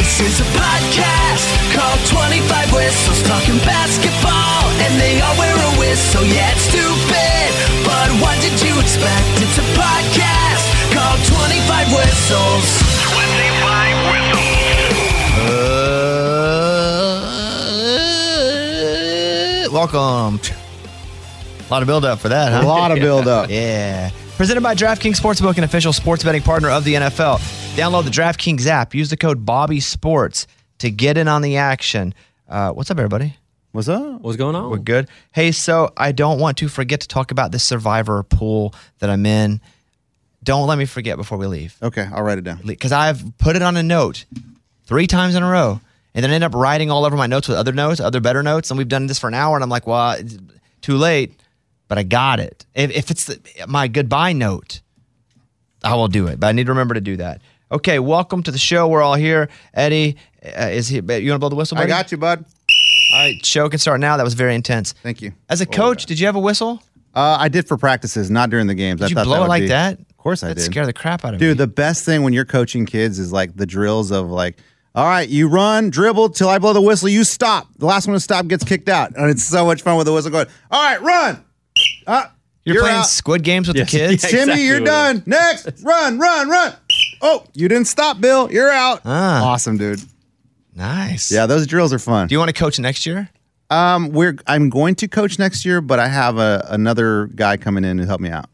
This is a podcast called 25 Whistles, talking basketball, and they all wear a whistle. Yeah, it's stupid, but what did you expect? It's a podcast called 25 Whistles. 25 Whistles. Welcome. A lot of build-up for that, huh? A lot of build-up. Yeah. Presented by DraftKings Sportsbook, an official sports betting partner of the NFL. Download the DraftKings app. Use the code BOBBYSPORTS to get in on the action. What's up, everybody? What's up? What's going on? We're good. Hey, so I don't want to forget to talk about this Survivor pool that I'm in. Don't let me forget before we leave. Okay, I'll write it down. Because I've put it on a note 3 times in a row, and then I end up writing all over my notes with other notes, other better notes, and we've done this for an hour, and I'm like, well, it's too late. But I got it. If it's my goodbye note, I will do it. But I need to remember to do that. Okay, welcome to the show. We're all here. Eddie, is he? You want to blow the whistle, buddy? I got you, bud. All right, show can start now. That was very intense. Thank you. As a coach, did you have a whistle? I did for practices, not during the games. Did you blow it like that? Of course I did. That scared the crap out of me. Dude, the best thing when you're coaching kids is like the drills of like, all right, you run, dribble, till I blow the whistle, you stop. The last one to stop gets kicked out. And it's so much fun with the whistle going, all right, run. You're playing out. Squid games with the kids? Yeah, Timmy, exactly, you're done. Next. Run, run, run. Oh, you didn't stop, Bill. You're out. Awesome, dude. Nice. Yeah, those drills are fun. Do you want to coach next year? I'm going to coach next year, but I have another guy coming in to help me out.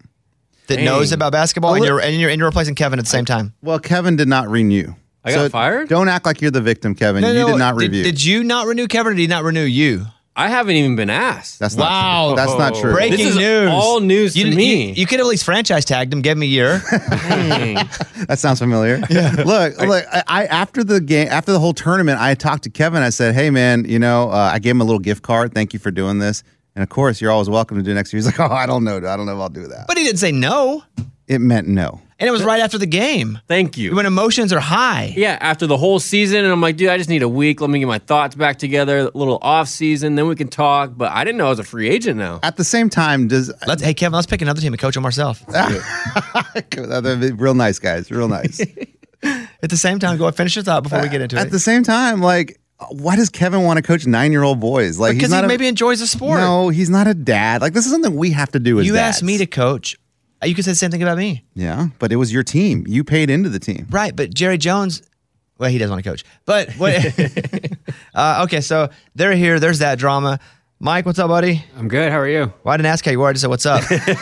That knows about basketball, and you're replacing Kevin at the same time. Well, Kevin did not renew. I got fired? Don't act like you're the victim, Kevin. No, did not review. Did you not renew Kevin, or did he not renew you? I haven't even been asked. That's not true. That's not true. Breaking news. All news to me. You could at least franchise tagged him. Give him a year. That sounds familiar. Yeah. Look. I after the game, after the whole tournament, I talked to Kevin. I said, "Hey, man, I gave him a little gift card. Thank you for doing this. And of course, you're always welcome to do next year." He's like, "Oh, I don't know if I'll do that." But he didn't say no. It meant no. And it was right after the game. Thank you. When emotions are high. Yeah, after the whole season. And I'm like, dude, I just need a week. Let me get my thoughts back together. A little off season. Then we can talk. But I didn't know I was a free agent now. At the same time, hey, Kevin, let's pick another team and coach them ourselves. Real nice, guys. Real nice. At the same time, go ahead, finish your thought before we get into it. At the same time, like, why does Kevin want to coach 9-year-old boys? Like, because he maybe enjoys the sport. No, he's not a dad. Like, this is something we have to do as dads. You asked me to coach. You could say the same thing about me. Yeah, but it was your team. You paid into the team. Right, but Jerry Jones, well, he doesn't want to coach. But, okay, so they're here. There's that drama. Mike, what's up, buddy? I'm good. How are you? Well, I didn't ask how you were. I just said, what's up? There's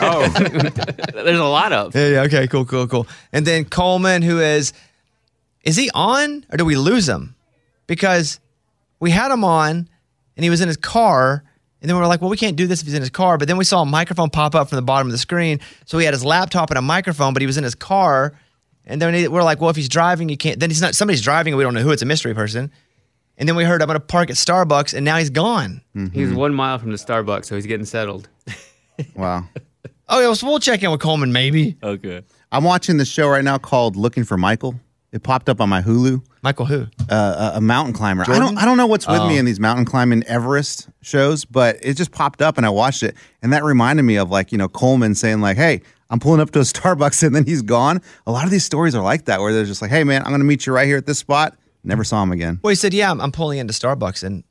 a lot of. Yeah, okay, cool. And then Coleman, who is he on or do we lose him? Because we had him on and he was in his car. And then we were like, well, we can't do this if he's in his car. But then we saw a microphone pop up from the bottom of the screen. So he had his laptop and a microphone, but he was in his car. And then we're like, well, if he's driving, you can't. Then somebody's driving and we don't know who. It's a mystery person. And then we heard, I'm going to park at Starbucks. And now he's gone. Mm-hmm. He's 1 mile from the Starbucks. So he's getting settled. Wow. Oh, yeah. So we'll check in with Coleman, maybe. Okay. I'm watching this show right now called Looking for Michael. It popped up on my Hulu. Michael who? A mountain climber. Jordan? I don't know what's with me in these mountain climbing Everest shows, but it just popped up and I watched it. And that reminded me of Coleman saying like, hey, I'm pulling up to a Starbucks and then he's gone. A lot of these stories are like that where they're just like, hey, man, I'm going to meet you right here at this spot. Never saw him again. Well, he said, yeah, I'm pulling into Starbucks and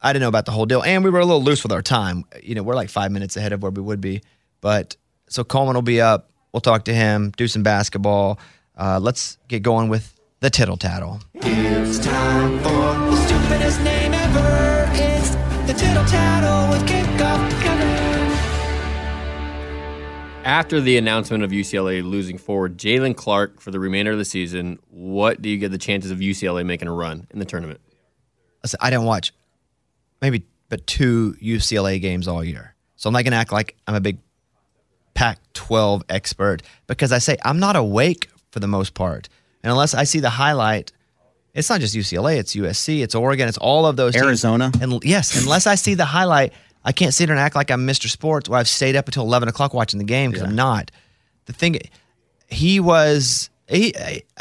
I didn't know about the whole deal. And we were a little loose with our time. We're like 5 minutes ahead of where we would be. But so Coleman will be up. We'll talk to him, do some basketball. Let's get going with the tittle tattle. It's time for the stupidest name ever. It's the tittle tattle with kickoff. After the announcement of UCLA losing forward Jalen Clark for the remainder of the season, what do you get the chances of UCLA making a run in the tournament? I didn't watch but 2 UCLA games all year. So I'm not going to act like I'm a big Pac-12 expert because I say I'm not awake for the most part. And unless I see the highlight, it's not just UCLA, it's USC, it's Oregon, it's all of those teams. Arizona. And yes, unless I see the highlight, I can't sit there and act like I'm Mr. Sports where I've stayed up until 11 o'clock watching the game because I'm not. The thing, I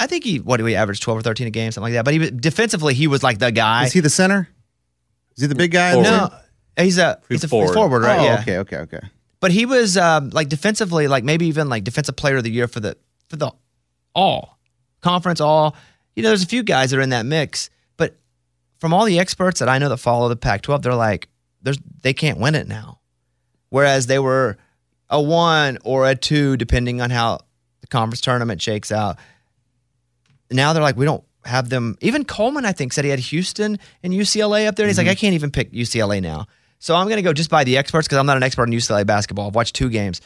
think he averaged 12 or 13 a game, something like that. But defensively, he was like the guy. Is he the center? Is he the big guy? Forward. No, he's a forward, right? Oh, yeah. Okay. But he was defensively, maybe even defensive player of the year for the all. conference all. You know, there's a few guys that are in that mix. But from all the experts that I know that follow the Pac-12, they're like, they can't win it now. Whereas they were a 1 or a 2, depending on how the conference tournament shakes out. Now they're like, we don't have them. Even Coleman, I think, said he had Houston and UCLA up there. And he's like, I can't even pick UCLA now. So I'm going to go just by the experts because I'm not an expert in UCLA basketball. I've watched 2 games.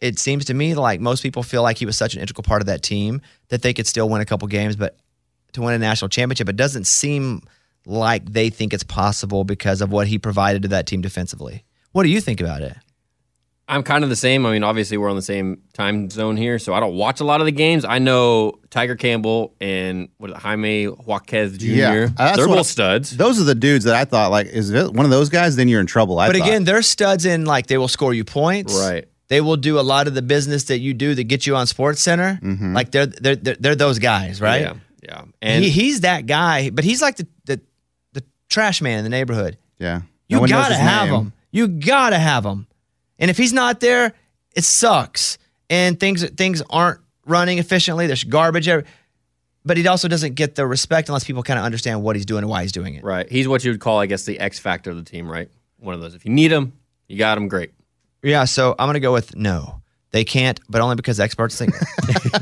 It seems to me like most people feel like he was such an integral part of that team that they could still win a couple games, but to win a national championship, it doesn't seem like they think it's possible because of what he provided to that team defensively. What do you think about it? I'm kind of the same. I mean, obviously we're on the same time zone here, so I don't watch a lot of the games. I know Tiger Campbell and Jaime Joaquez Jr. Yeah, they're both studs. Those are the dudes that I thought, like, is it one of those guys? Then you're in trouble. But again, they're studs in, like, they will score you points. Right. They will do a lot of the business that you do that get you on SportsCenter. Mm-hmm. Like, they're those guys, right? Yeah. Yeah. And he's that guy, but he's like the trash man in the neighborhood. Yeah. You got to have him. You got to have him. And if he's not there, it sucks. And things aren't running efficiently. There's garbage everywhere. But he also doesn't get the respect unless people kind of understand what he's doing and why he's doing it. Right. He's what you would call, I guess, the X factor of the team, right? One of those. If you need him, you got him, great. Yeah, so I'm going to go with no. They can't, but only because experts think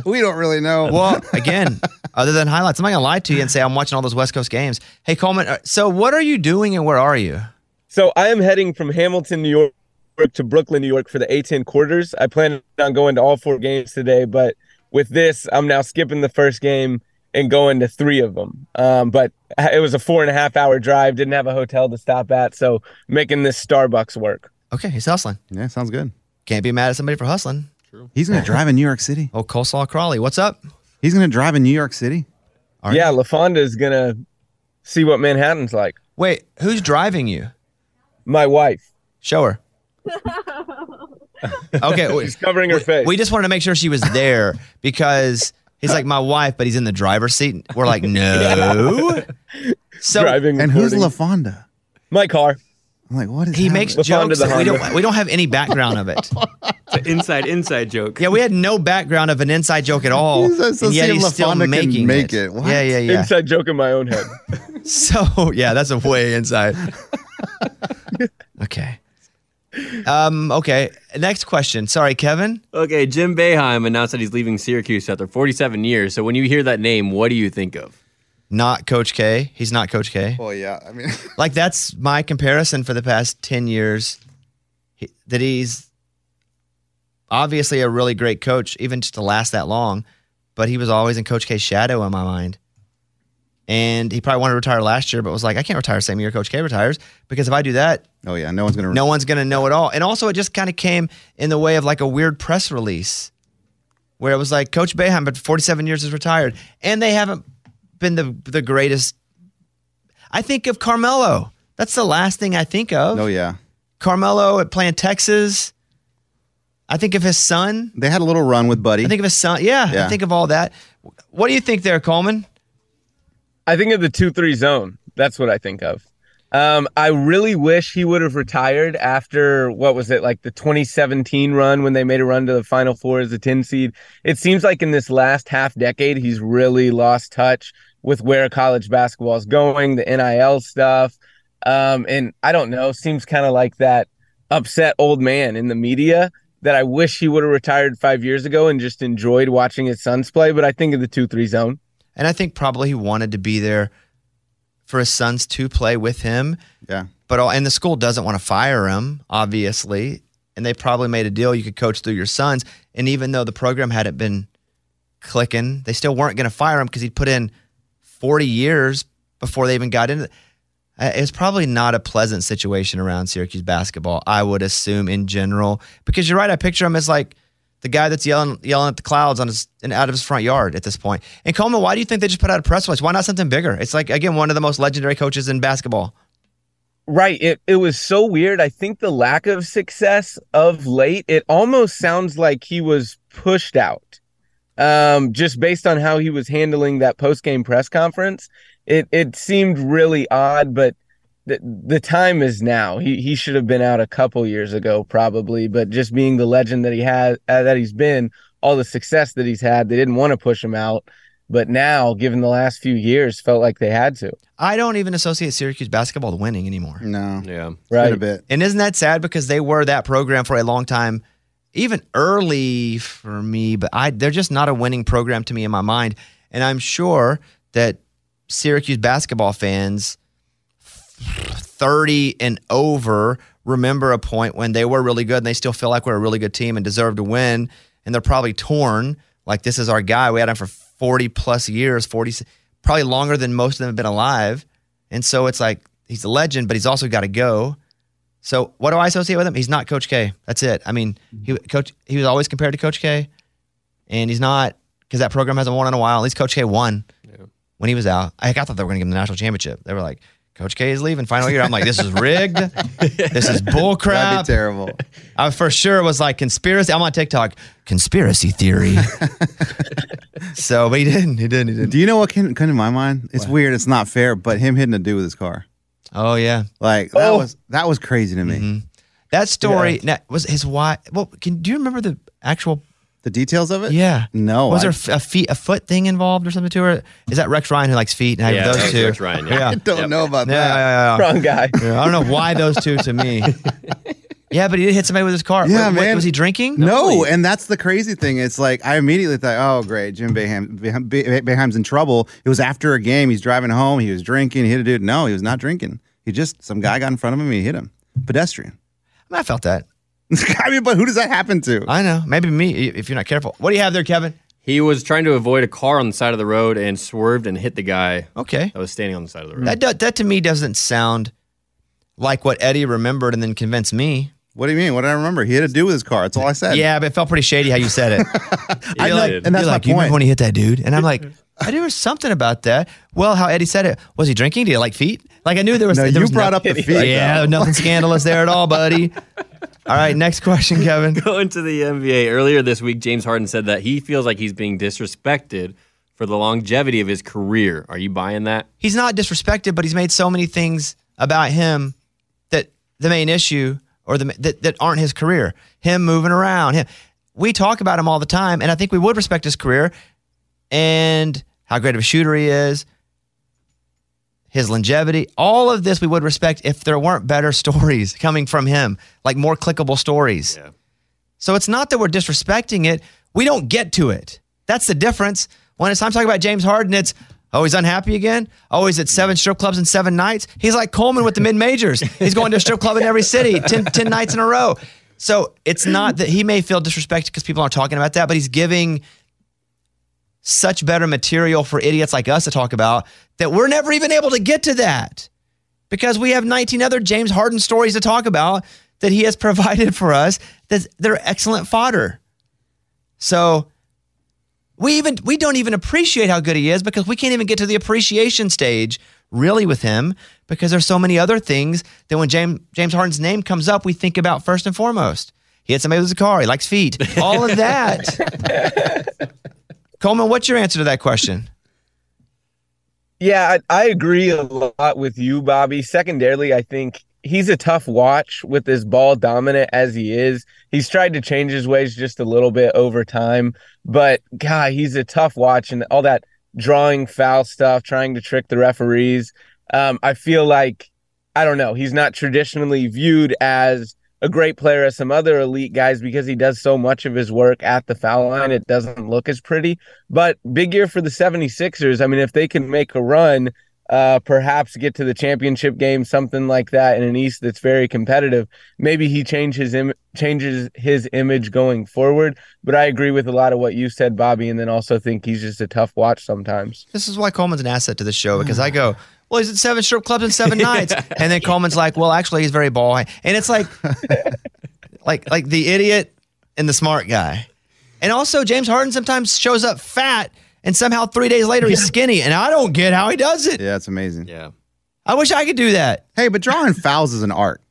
we don't really know. Well, again, other than highlights, I'm not going to lie to you and say I'm watching all those West Coast games. Hey, Coleman, so what are you doing and where are you? So I am heading from Hamilton, New York, to Brooklyn, New York for the A-10 quarters. I plan on going to all 4 games today, but with this, I'm now skipping the first game and going to 3 of them. But it was a 4.5-hour drive. Didn't have a hotel to stop at, so making this Starbucks work. Okay, he's hustling. Yeah, sounds good. Can't be mad at somebody for hustling. True. He's going to drive in New York City. Oh, Coleslaw Crawley, what's up? He's going to drive in New York City? Right. Yeah, LaFonda is going to see what Manhattan's like. Wait, who's driving you? My wife. Show her. Okay, she's covering her face. We just wanted to make sure she was there because he's like, my wife, but he's in the driver's seat. We're like, no. So, and who's LaFonda? My car. I'm like, what is he happening? Makes jokes. We don't have any background of it. It's an inside joke. Yeah, we had no background of an inside joke at all. And yet he's still making it. What? Yeah. Inside joke in my own head. So yeah, that's a way inside. Okay. Okay. Next question. Sorry, Kevin. Okay. Jim Boeheim announced that he's leaving Syracuse after 47 years. So when you hear that name, what do you think of? Not Coach K. He's not Coach K. Well, yeah. I mean, like, that's my comparison for the past 10 years. That he's obviously a really great coach, even just to last that long. But he was always in Coach K's shadow in my mind. And he probably wanted to retire last year, but was like, I can't retire the same year Coach K retires because if I do that, oh yeah, no one's gonna know it all. And also, it just kind of came in the way of like a weird press release where it was like, Coach Boeheim, but 47 years is retired, and they haven't been the greatest. I think of Carmelo. That's the last thing I think of. Oh yeah, Carmelo at playing Texas. I think of his son. They had a little run with Buddy. I think of his son. Yeah. I think of all that. What do you think there, Coleman? I think of the 2-3 zone. That's what I think of. I really wish he would have retired after, what was it, like the 2017 run when they made a run to the Final Four as a 10 seed. It seems like in this last half decade, he's really lost touch with where college basketball is going, the NIL stuff. And I don't know, seems kind of like that upset old man in the media that I wish he would have retired 5 years ago and just enjoyed watching his sons play. But I think of the 2-3 zone. And I think probably he wanted to be there for his sons to play with him. Yeah. And the school doesn't want to fire him, obviously. And they probably made a deal you could coach through your sons. And even though the program hadn't been clicking, they still weren't going to fire him because he'd put in 40 years before they even got into it. It's probably not a pleasant situation around Syracuse basketball, I would assume, in general. Because you're right, I picture him as like, the guy that's yelling at the clouds on his and out of his front yard at this point. And Coleman, why do you think they just put out a press release? Why not something bigger? It's like, again, one of the most legendary coaches in basketball. Right. It was so weird. I think the lack of success of late, it almost sounds like he was pushed out. Just based on how he was handling that post-game press conference. It seemed really odd, but the time is now. He should have been out a couple years ago, probably. But just being the legend that he's been, all the success that he's had, they didn't want to push him out. But now, given the last few years, felt like they had to. I don't even associate Syracuse basketball with winning anymore. No. Yeah. Right. A bit. And isn't that sad? Because they were that program for a long time, even early for me. But they're just not a winning program to me in my mind. And I'm sure that Syracuse basketball fans 30 and over remember a point when they were really good and they still feel like we're a really good team and deserve to win. And they're probably torn. Like, this is our guy. We had him for 40-plus years, 40, probably longer than most of them have been alive. And so it's like, he's a legend, but he's also got to go. So what do I associate with him? He's not Coach K. That's it. I mean, he was always compared to Coach K, and he's not, because that program hasn't won in a while. At least Coach K won when he was out. I thought they were going to give him the national championship. They were like, Coach K is leaving final year. I'm like, this is rigged. This is bullcrap. That'd be terrible. I for sure was like, conspiracy. I'm on TikTok. Conspiracy theory. So, but he didn't. Do you know what came to my mind? It's weird. It's not fair, but him hitting a dude with his car. Oh, yeah. Like, that was crazy to me. Mm-hmm. That story was his wife. Well, do you remember the actual... The details of it? Yeah. No. Was there a foot thing involved or something to her? Is that Rex Ryan who likes feet? And those two. Rex Ryan, I don't know about that. Yeah. Wrong guy. Yeah, I don't know why those two to me. Yeah, but he did hit somebody with his car. Yeah, man. Was he drinking? No, and that's the crazy thing. It's like, I immediately thought, oh, great, Jim Boeheim's in trouble. It was after a game. He's driving home. He was drinking. He hit a dude. No, he was not drinking. Some guy got in front of him and he hit him. Pedestrian. I felt that. I mean, but who does that happen to? I know. Maybe me, if you're not careful. What do you have there, Kevin? He was trying to avoid a car on the side of the road and swerved and hit the guy that was standing on the side of the road. That to me doesn't sound like what Eddie remembered and then convinced me. What do you mean? What did I remember? He hit a dude with his car. That's all I said. Yeah, but it felt pretty shady how you said it. And that's my point. You remember when he hit that dude? And I'm like... I knew there was something about that. Well, how Eddie said it. Was he drinking? Did he like feet? Like, I knew there was... No, you brought up the feet. Yeah, nothing scandalous there at all, buddy. All right, next question, Kevin. Going to the NBA. Earlier this week, James Harden said that he feels like he's being disrespected for the longevity of his career. Are you buying that? He's not disrespected, but he's made so many things about him that the main issue or that aren't his career. Him moving around. We talk about him all the time, and I think we would respect his career and... how great of a shooter he is, his longevity. All of this we would respect if there weren't better stories coming from him, like more clickable stories. Yeah. So it's not that we're disrespecting it. We don't get to it. That's the difference. When it's time to talk about James Harden, it's, oh, he's unhappy again? Oh, he's at 7 strip clubs in 7 nights? He's like Coleman with the mid-majors. He's going to a strip club in every city 10 nights in a row. So it's not that he may feel disrespected because people aren't talking about that, but he's giving... such better material for idiots like us to talk about that we're never even able to get to that because we have 19 other James Harden stories to talk about that he has provided for us that they're excellent fodder. So we don't even appreciate how good he is because we can't even get to the appreciation stage really with him because there's so many other things that when James Harden's name comes up, we think about first and foremost. He had somebody with his car. He likes feet. All of that. Coleman, what's your answer to that question? Yeah, I agree a lot with you, Bobby. Secondarily, I think he's a tough watch with as ball dominant as he is. He's tried to change his ways just a little bit over time, but God, he's a tough watch and all that drawing foul stuff, trying to trick the referees. I feel like, I don't know, he's not traditionally viewed as a great player as some other elite guys because he does so much of his work at the foul line. It doesn't look as pretty, but big year for the 76ers. I mean, if they can make a run, perhaps get to the championship game, something like that in an East that's very competitive, maybe he changes his image going forward. But I agree with a lot of what you said, Bobby, and then also think he's just a tough watch sometimes. This is why Coleman's an asset to the show because I go... well, he's at 7 strip clubs in 7 nights. And then Coleman's like, well, actually, he's very ball. And it's like, like the idiot and the smart guy. And also, James Harden sometimes shows up fat, and somehow 3 days later, he's skinny. And I don't get how he does it. Yeah, it's amazing. Yeah, I wish I could do that. Hey, but drawing fouls is an art.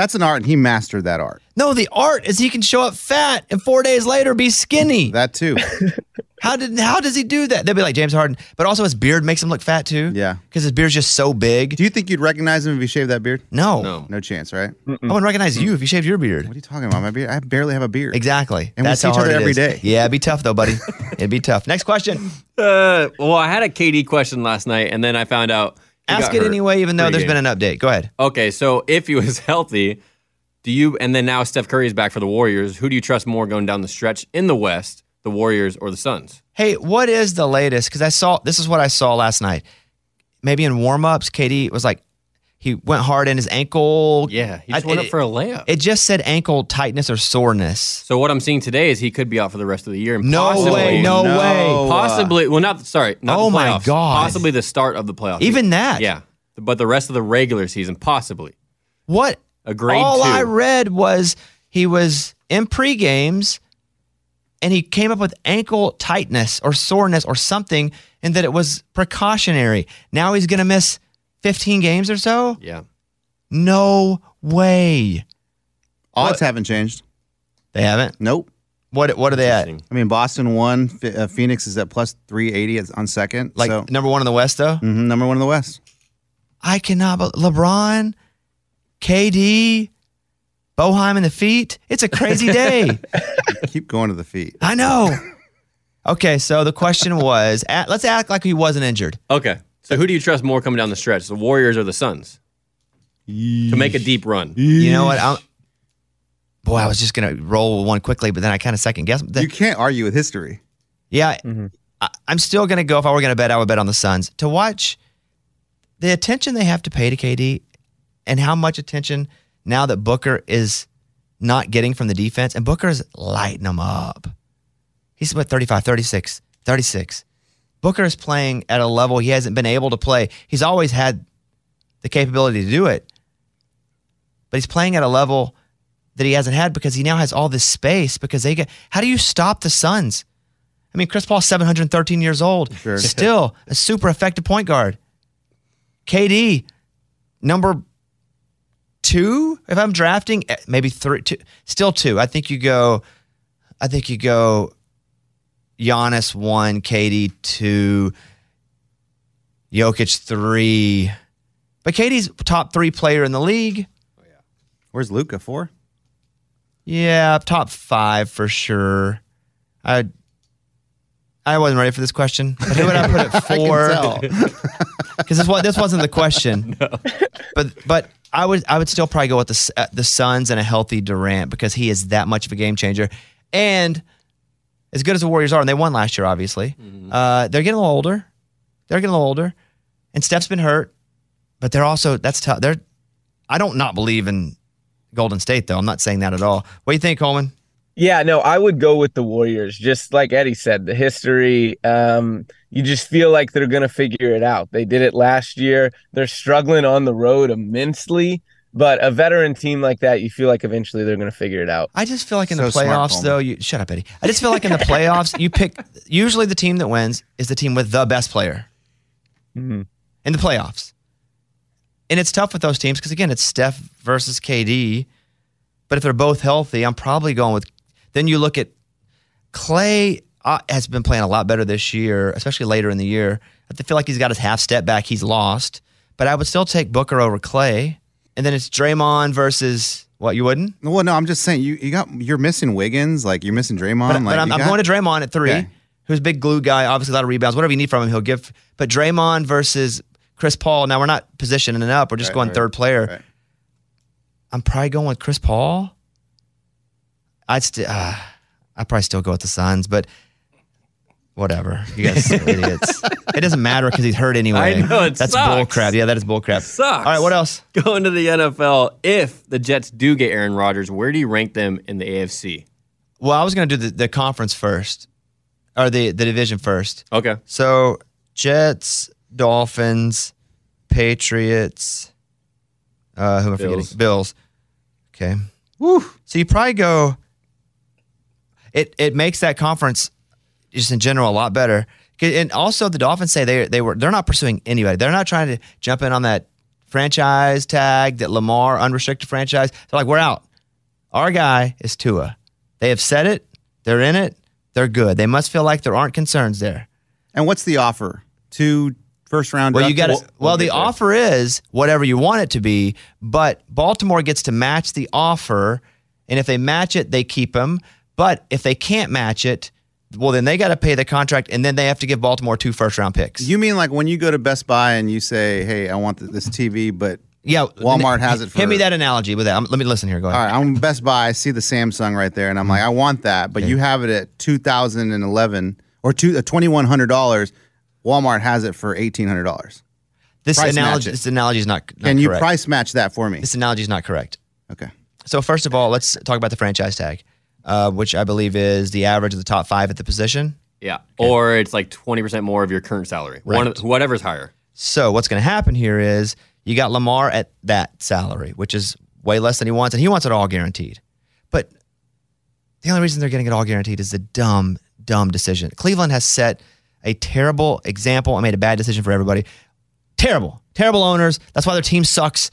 That's an art, and he mastered that art. No, the art is he can show up fat and 4 days later be skinny. That too. How does he do that? They'll be like James Harden, but also his beard makes him look fat too. Yeah, because his beard's just so big. Do you think you'd recognize him if you shaved that beard? No, no chance, right? Mm-mm. I wouldn't recognize you if you shaved your beard. What are you talking about? My beard? I barely have a beard. Exactly. And that's we see each other every day. Yeah, it'd be tough though, buddy. It'd be tough. Next question. Well, I had a KD question last night, and then I found out. Ask it anyway, even though there's been an update. Go ahead. Okay, so if he was healthy, and then now Steph Curry is back for the Warriors, who do you trust more going down the stretch in the West, the Warriors or the Suns? Hey, what is the latest? Because this is what I saw last night. Maybe in warm-ups, KD was like, he went hard in his ankle. Yeah, he just went up for a layup. It just said ankle tightness or soreness. So what I'm seeing today is he could be out for the rest of the year. And no way. Possibly, well, not the playoffs. Oh, my God. Possibly the start of the playoffs. Even that? Yeah, but the rest of the regular season, possibly. What? A grade two. I read was he was in pre-games, and he came up with ankle tightness or soreness or something, and that it was precautionary. Now he's going to miss 15 games or so? Yeah. No way. Odds haven't changed. They haven't? Nope. What are they at? I mean, Boston won. Phoenix is at plus 380 on second. Like number one in the West, though? Mm-hmm, number one in the West. I cannot believe LeBron, KD, Boeheim in the feet. It's a crazy day. Keep going to the feet. I know. Okay, so the question was, let's act like he wasn't injured. Okay. So who do you trust more coming down the stretch, the Warriors or the Suns, to make a deep run? You know what? I was just going to roll one quickly, but then I kind of second-guessed. You can't argue with history. Yeah. Mm-hmm. I'm still going to go, if I were going to bet, I would bet on the Suns. To watch the attention they have to pay to KD and how much attention now that Booker is not getting from the defense, and Booker's lighting them up. He's about 35, 36, 36. Booker is playing at a level he hasn't been able to play. He's always had the capability to do it, but he's playing at a level that he hasn't had because he now has all this space because they get. How do you stop the Suns? I mean, Chris Paul's 713 years old, sure. Still a super effective point guard. KD, number two, if I'm drafting, maybe three, two, still two. I think you go. Giannis 1, KD 2, Jokic 3. But KD's top 3 player in the league. Oh yeah. Where's Luka 4? Yeah, top 5 for sure. I wasn't ready for this question. But who would I put it for? Because this wasn't the question. No. But I would still probably go with the Suns and a healthy Durant because he is that much of a game changer. And as good as the Warriors are, and they won last year, obviously, they're getting a little older. And Steph's been hurt, but they're also, that's tough. I don't not believe in Golden State, though. I'm not saying that at all. What do you think, Coleman? Yeah, no, I would go with the Warriors. Just like Eddie said, the history, you just feel like they're going to figure it out. They did it last year. They're struggling on the road immensely. But a veteran team like that, you feel like eventually they're going to figure it out. I just feel like in the playoffs, though, shut up, Eddie. I just feel like in the playoffs, you pick usually the team that wins is the team with the best player in the playoffs. And it's tough with those teams because, again, it's Steph versus KD. But if they're both healthy, I'm probably going with – then you look at Clay has been playing a lot better this year, especially later in the year. I feel like he's got his half step back. He's lost. But I would still take Booker over Clay. And then it's Draymond versus what? You wouldn't? Well, no, I'm just saying you're missing Wiggins, like you're missing Draymond. But I'm going to Draymond at 3, okay. Who's a big glue guy, obviously a lot of rebounds. Whatever you need from him, he'll give. But Draymond versus Chris Paul. Now we're not positioning it up. We're just going third player. Right. I'm probably going with Chris Paul. I'd probably still go with the Suns, but whatever. You guys are idiots. It doesn't matter because he's hurt anyway. I know, that's bullcrap. Yeah, that is bullcrap. Sucks. All right, what else? Going to the NFL, if the Jets do get Aaron Rodgers, where do you rank them in the AFC? Well, I was going to do the conference first, or the division first. Okay. So Jets, Dolphins, Patriots, who am I forgetting? Bills. Okay. Woo. So you probably go, it makes that conference just in general a lot better. And also, the Dolphins say they're not pursuing anybody. They're not trying to jump in on that franchise tag, that Lamar, unrestricted franchise. They're like, we're out. Our guy is Tua. They have said it. They're in it. They're good. They must feel like there aren't concerns there. And what's the offer? 2 first-round Well, you got the offer is whatever you want it to be, but Baltimore gets to match the offer, and if they match it, they keep him. But if they can't match it, well, then they got to pay the contract, and then they have to give Baltimore 2 first-round picks. You mean like when you go to Best Buy and you say, hey, I want this TV, but Walmart has it for... Give me that analogy with that. Let me listen here. Go ahead. All right, I'm Best Buy. I see the Samsung right there, and I'm like, I want that, but you have it at $2,011 or $2,100. Walmart has it for $1,800. This analogy is not Can you correct. Price match that for me? This analogy is not correct. Okay. So first of all, let's talk about the franchise tag, which I believe is the average of the top 5 at the position. Yeah, okay. Or it's like 20% more of your current salary, right. Whatever's higher. So what's going to happen here is you got Lamar at that salary, which is way less than he wants, and he wants it all guaranteed. But the only reason they're getting it all guaranteed is the dumb, dumb decision. Cleveland has set... a terrible example. I made a bad decision for everybody. Terrible. Terrible owners. That's why their team sucks.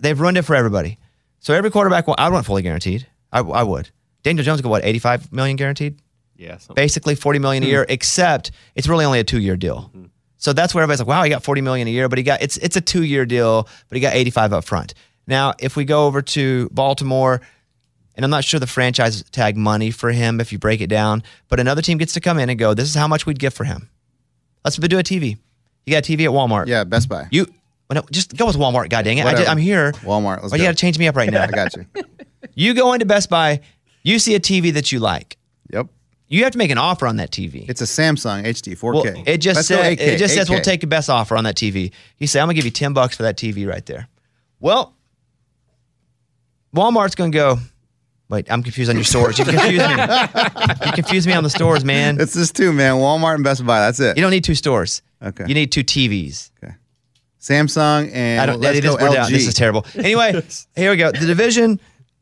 They've ruined it for everybody. So every quarterback, I want fully guaranteed. I would. Daniel Jones got, what, $85 million guaranteed? Yeah. Something. Basically $40 million a year, except it's really only a 2-year deal. Mm-hmm. So that's where everybody's like, wow, he got $40 million a year, but he got it's a 2-year deal, but he got $85 up front. Now, if we go over to Baltimore, and I'm not sure the franchise tag money for him if you break it down, but another team gets to come in and go, this is how much we'd give for him. Let's do a TV. You got a TV at Walmart. Yeah, Best Buy. Just go with Walmart, god dang it. I'm here. Walmart, let's go. But you got to change me up right now. I got you. You go into Best Buy, you see a TV that you like. Yep. You have to make an offer on that TV. It's a Samsung HD 4K. Well, it just says we'll take the best offer on that TV. You say, I'm going to give you $10 for that TV right there. Well, Walmart's going to go... Wait, I'm confused on your stores. You confuse me. You confuse me on the stores, man. It's just 2, man. Walmart and Best Buy. That's it. You don't need 2 stores. Okay. You need 2 TVs. Okay. Samsung and LG. This is terrible. Anyway, here we go. The division.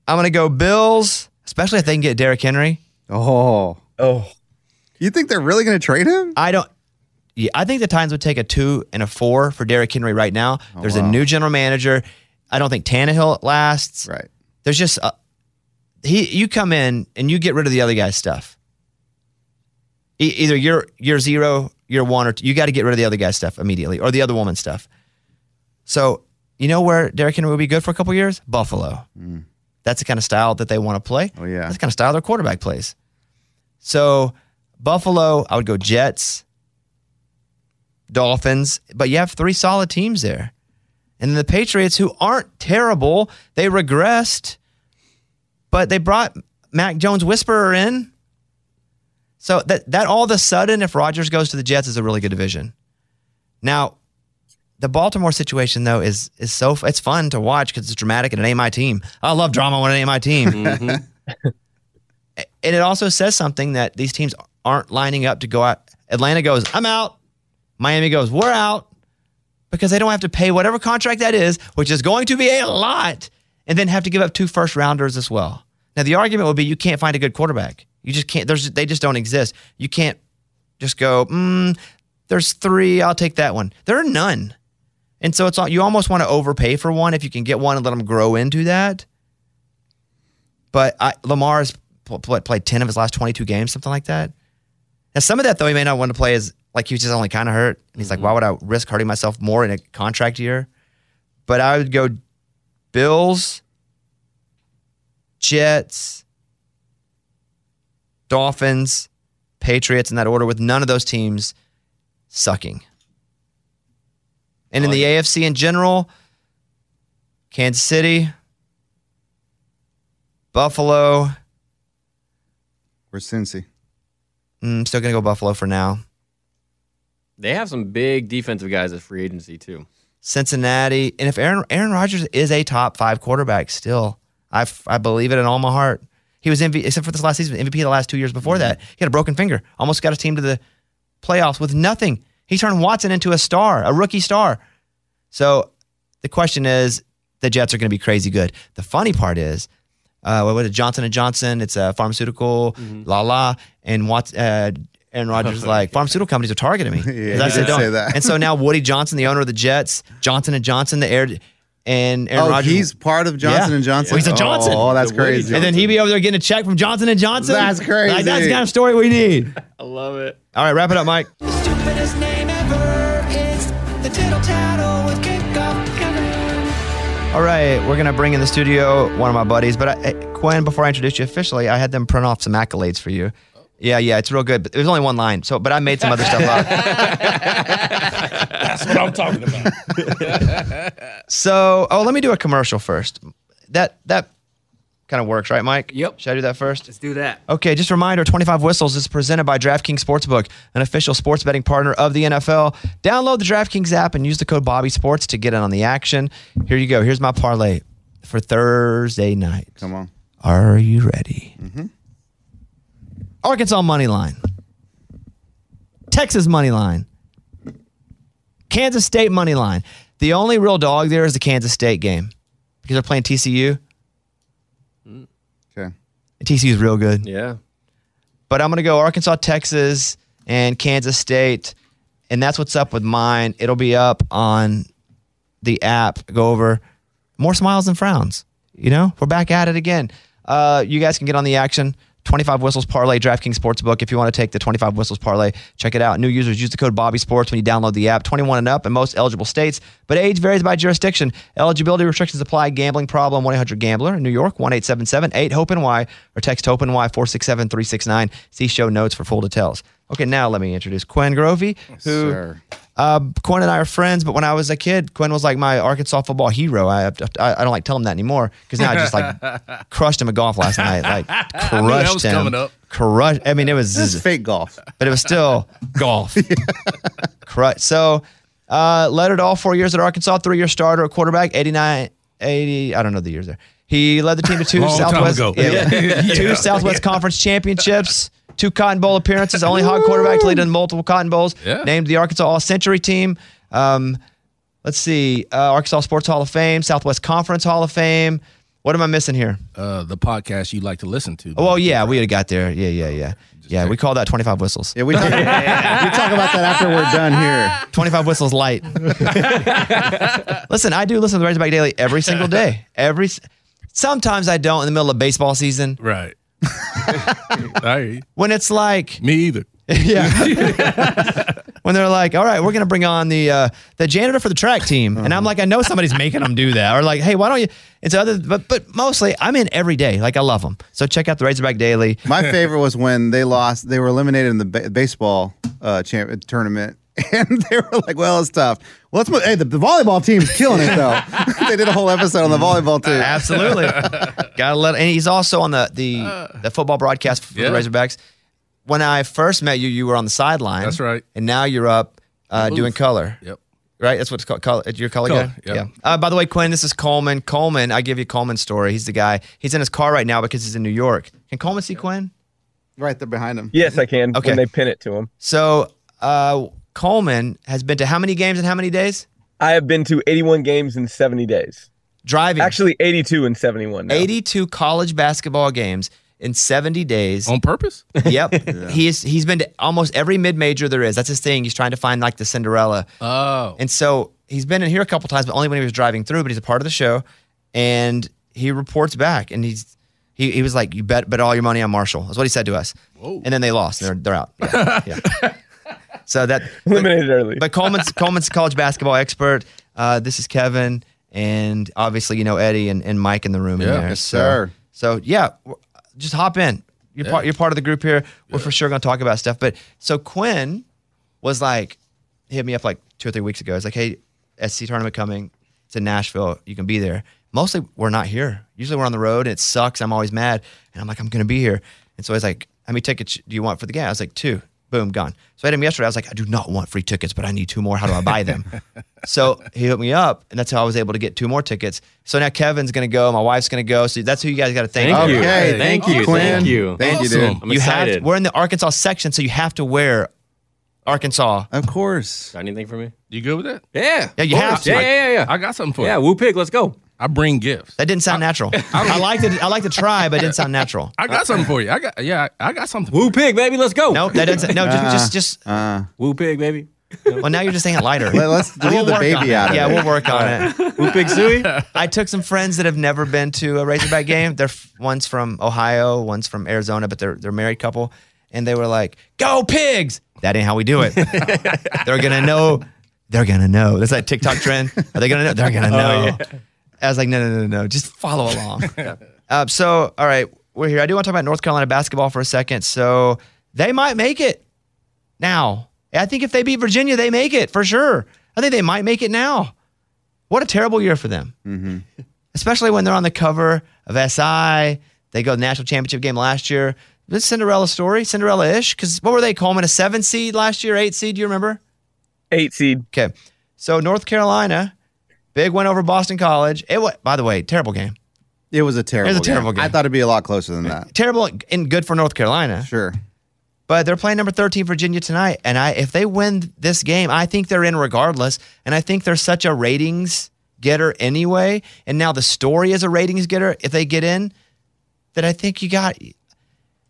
I'm gonna go Bills, especially if they can get Derrick Henry. Oh. You think they're really gonna trade him? I don't. Yeah, I think the Titans would take a 2 and a 4 for Derrick Henry right now. There's a new general manager. I don't think Tannehill lasts. Right. There's just. You come in and you get rid of the other guy's stuff. Either you're 0, you're 1, or 2. You got to get rid of the other guy's stuff immediately, or the other woman's stuff. So you know where Derrick Henry will be good for a couple years? Buffalo. Mm. That's the kind of style that they want to play. Oh yeah, that's the kind of style their quarterback plays. So Buffalo, I would go Jets, Dolphins, but you have 3 solid teams there, and the Patriots, who aren't terrible, they regressed. But they brought Mac Jones Whisperer in. So that all of a sudden, if Rodgers goes to the Jets, is a really good division. Now, the Baltimore situation, though, is so it's fun to watch because it's dramatic and it ain't my team. I love drama when it ain't my team. Mm-hmm. And it also says something that these teams aren't lining up to go out. Atlanta goes, I'm out. Miami goes, we're out. Because they don't have to pay whatever contract that is, which is going to be a lot. And then have to give up 2 first-rounders as well. Now, the argument would be you can't find a good quarterback. You just can't. They just don't exist. You can't just go, there's 3, I'll take that one. There are none. And so you almost want to overpay for one if you can get one and let them grow into that. But Lamar has played 10 of his last 22 games, something like that. Now, some of that, though, he may not want to play is like he was just only kind of hurt. And he's like, why would I risk hurting myself more in a contract year? But I would go... Bills, Jets, Dolphins, Patriots in that order, with none of those teams sucking. And in the AFC in general, Kansas City, Buffalo. We're Cincy. Still going to go Buffalo for now. They have some big defensive guys at free agency too. Cincinnati, and if Aaron Rodgers is a top 5 quarterback still, I believe it in all my heart. He was MVP, except for this last season, MVP the last 2 years before that. He had a broken finger, almost got his team to the playoffs with nothing. He turned Watson into a star, a rookie star. So the question is, the Jets are going to be crazy good. The funny part is, what is Johnson & Johnson? It's a pharmaceutical, and Watson, Aaron Rodgers is like, pharmaceutical companies are targeting me. Yeah, I said, don't. Say that. And so now Woody Johnson, the owner of the Jets, Johnson & Johnson, the air, and Aaron Rodgers. He's part of Johnson & Johnson? Well, he's a Johnson. Oh, that's crazy. And then he'd be over there getting a check from Johnson & Johnson. That's crazy. Like, that's the kind of story we need. I love it. All right, wrap it up, Mike. The stupidest name ever is the Tittle Tattle with Kickoff Kevin. All right, we're going to bring in the studio one of my buddies. But Quinn, before I introduced you officially, I had them print off some accolades for you. Yeah, it's real good. But it was only one line, so but I made some other stuff up. That's what I'm talking about. So, let me do a commercial first. That kind of works, right, Mike? Yep. Should I do that first? Let's do that. Okay, just a reminder, 25 Whistles is presented by DraftKings Sportsbook, an official sports betting partner of the NFL. Download the DraftKings app and use the code BobbySports to get in on the action. Here you go. Here's my parlay for Thursday night. Come on. Are you ready? Mm-hmm. Arkansas money line, Texas money line, Kansas State money line. The only real dog there is the Kansas State game because they're playing TCU. Okay, TCU is real good. Yeah, but I'm gonna go Arkansas, Texas, and Kansas State, and that's what's up with mine. It'll be up on the app. Go over more smiles than frowns. You know, we're back at it again. You guys can get on the action. 25 Whistles Parlay, DraftKings Sportsbook. If you want to take the 25 Whistles Parlay, check it out. New users use the code BobbySports when you download the app. 21 and up in most eligible states, but age varies by jurisdiction. Eligibility restrictions apply. Gambling problem, 1-800-GAMBLER. In New York, 1-877-8-HOPE-NY or text HOPE-NY 467-369. See show notes for full details. Okay, now let me introduce Quinn Grovey, who Quinn and I are friends, but when I was a kid, Quinn was like my Arkansas football hero. I don't like tell him that anymore because now I just like crushed him at golf last night. Like crushed I mean, that was him. Coming up. Crushed. I mean, it was fake golf, but it was still golf. So, led it all 4 years at Arkansas, 3-year starter, quarterback, 89, 80. I don't know the years there. He led the team to two Southwest Conference championships. 2 Cotton Bowl appearances, only hog quarterback to lead in multiple Cotton Bowls. Yeah. Named the Arkansas All-Century team. Let's see. Arkansas Sports Hall of Fame, Southwest Conference Hall of Fame. What am I missing here? The podcast you like to listen to. Oh, yeah. We had got there. Yeah. Yeah, we call that 25 Whistles. Yeah, we talk about that after we're done here. 25 Whistles light. Listen, I do listen to the Razorback Daily every single day. Sometimes I don't in the middle of baseball season. Right. When it's like me either. Yeah. When they're like, all right, we're gonna bring on the janitor for the track team. And I'm like, I know somebody's making them do that. Or like, hey, why don't you but mostly I'm in every day. Like I love them. So check out the Razorback Daily. My favorite was when they were eliminated in the baseball tournament. And they were like, well, it's tough. Well, let's move. Hey, the volleyball team's killing it, though. They did a whole episode on the volleyball team. Absolutely. Gotta let. And he's also on the football broadcast for the Razorbacks. When I first met you, you were on the sideline. That's right. And now you're up doing color. Yep. Right? That's what it's called. Color, your color guy? Yep. Yeah. By the way, Quinn, this is Coleman. Coleman, I give you Coleman's story. He's the guy. He's in his car right now because he's in New York. Can Coleman see Quinn? Right there behind him. Yes, I can. Okay. When they pin it to him. So, Coleman has been to how many games in how many days? I have been to 81 games in 70 days. Driving. Actually, 82 in 71 now. 82 college basketball games in 70 days. On purpose? Yep. Yeah. He's been to almost every mid-major there is. That's his thing. He's trying to find like the Cinderella. Oh. And so he's been in here a couple times, but only when he was driving through, but he's a part of the show. And he reports back. And he was like, you bet all your money on Marshall. That's what he said to us. Whoa. And then they lost. They're out. Yeah. So that eliminated early. But Coleman's a college basketball expert. This is Kevin, and obviously you know Eddie and Mike in the room. Yeah, in there. Yes, sir. So yeah, just hop in. You're part of the group here. We're for sure gonna talk about stuff. But so Quinn was like, he hit me up like 2 or 3 weeks ago. He's like, hey, SEC tournament coming. It's in Nashville. You can be there. Mostly we're not here. Usually we're on the road, and it sucks. I'm always mad, and I'm like, I'm gonna be here. And so he's like, how many tickets do you want for the game? I was like, 2. Boom, gone. So I had him yesterday. I was like, I do not want free tickets, but I need 2 more. How do I buy them? So he hooked me up, and that's how I was able to get 2 more tickets. So now Kevin's going to go. My wife's going to go. So that's who you guys got to thank. Okay. You. Okay. Thank you. Quinn. Thank you. Thank you, dude. I'm excited. We're in the Arkansas section, so you have to wear Arkansas. Of course. Got anything for me? You good with that? Yeah. Yeah, you have to. Yeah. I got something for you. Yeah, Woo Pig, let's go. I bring gifts. That didn't sound natural. I like to try, but it didn't sound natural. I got something for you. I got something. Woo pig, baby, let's go. No, that doesn't. No, just woo pig, baby. Well, now you're just saying it lighter. Let's leave the baby out of it. Yeah, we'll work on it. Woo pig suey. I took some friends that have never been to a Razorback game. One's from Ohio, one's from Arizona, but they're a married couple, and they were like, "Go Pigs!" That ain't how we do it. They're gonna know. They're gonna know. That's that TikTok trend. Are they gonna know? They're gonna know. Yeah. I was like, no. Just follow along. So, all right, we're here. I do want to talk about North Carolina basketball for a second. So they might make it now. I think if they beat Virginia, they make it for sure. I think they might make it now. What a terrible year for them. Mm-hmm. Especially when they're on the cover of SI. They go to the national championship game last year. This Cinderella story, Cinderella-ish. Because what were they, Coleman? A 7 seed last year, 8 seed? Do you remember? 8 seed. Okay. So North Carolina... Big win over Boston College. It was, by the way, terrible game. It was a terrible game. I thought it'd be a lot closer than that. Terrible and good for North Carolina. Sure. But they're playing number 13 Virginia tonight, and if they win this game, I think they're in regardless, and I think they're such a ratings getter anyway, and now the story is a ratings getter if they get in, that I think you got,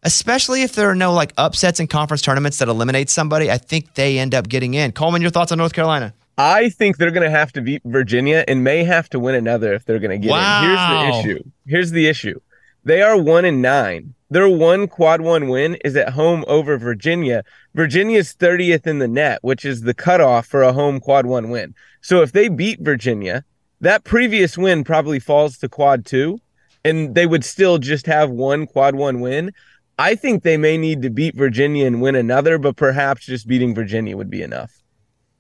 especially if there are no like upsets in conference tournaments that eliminate somebody, I think they end up getting in. Coleman, your thoughts on North Carolina? I think they're going to have to beat Virginia and may have to win another if they're going to get in. Here's the issue. They are 1-9. Their one quad one win is at home over Virginia. Virginia's 30th in the net, which is the cutoff for a home quad one win. So if they beat Virginia, that previous win probably falls to quad two, and they would still just have one quad one win. I think they may need to beat Virginia and win another, but perhaps just beating Virginia would be enough.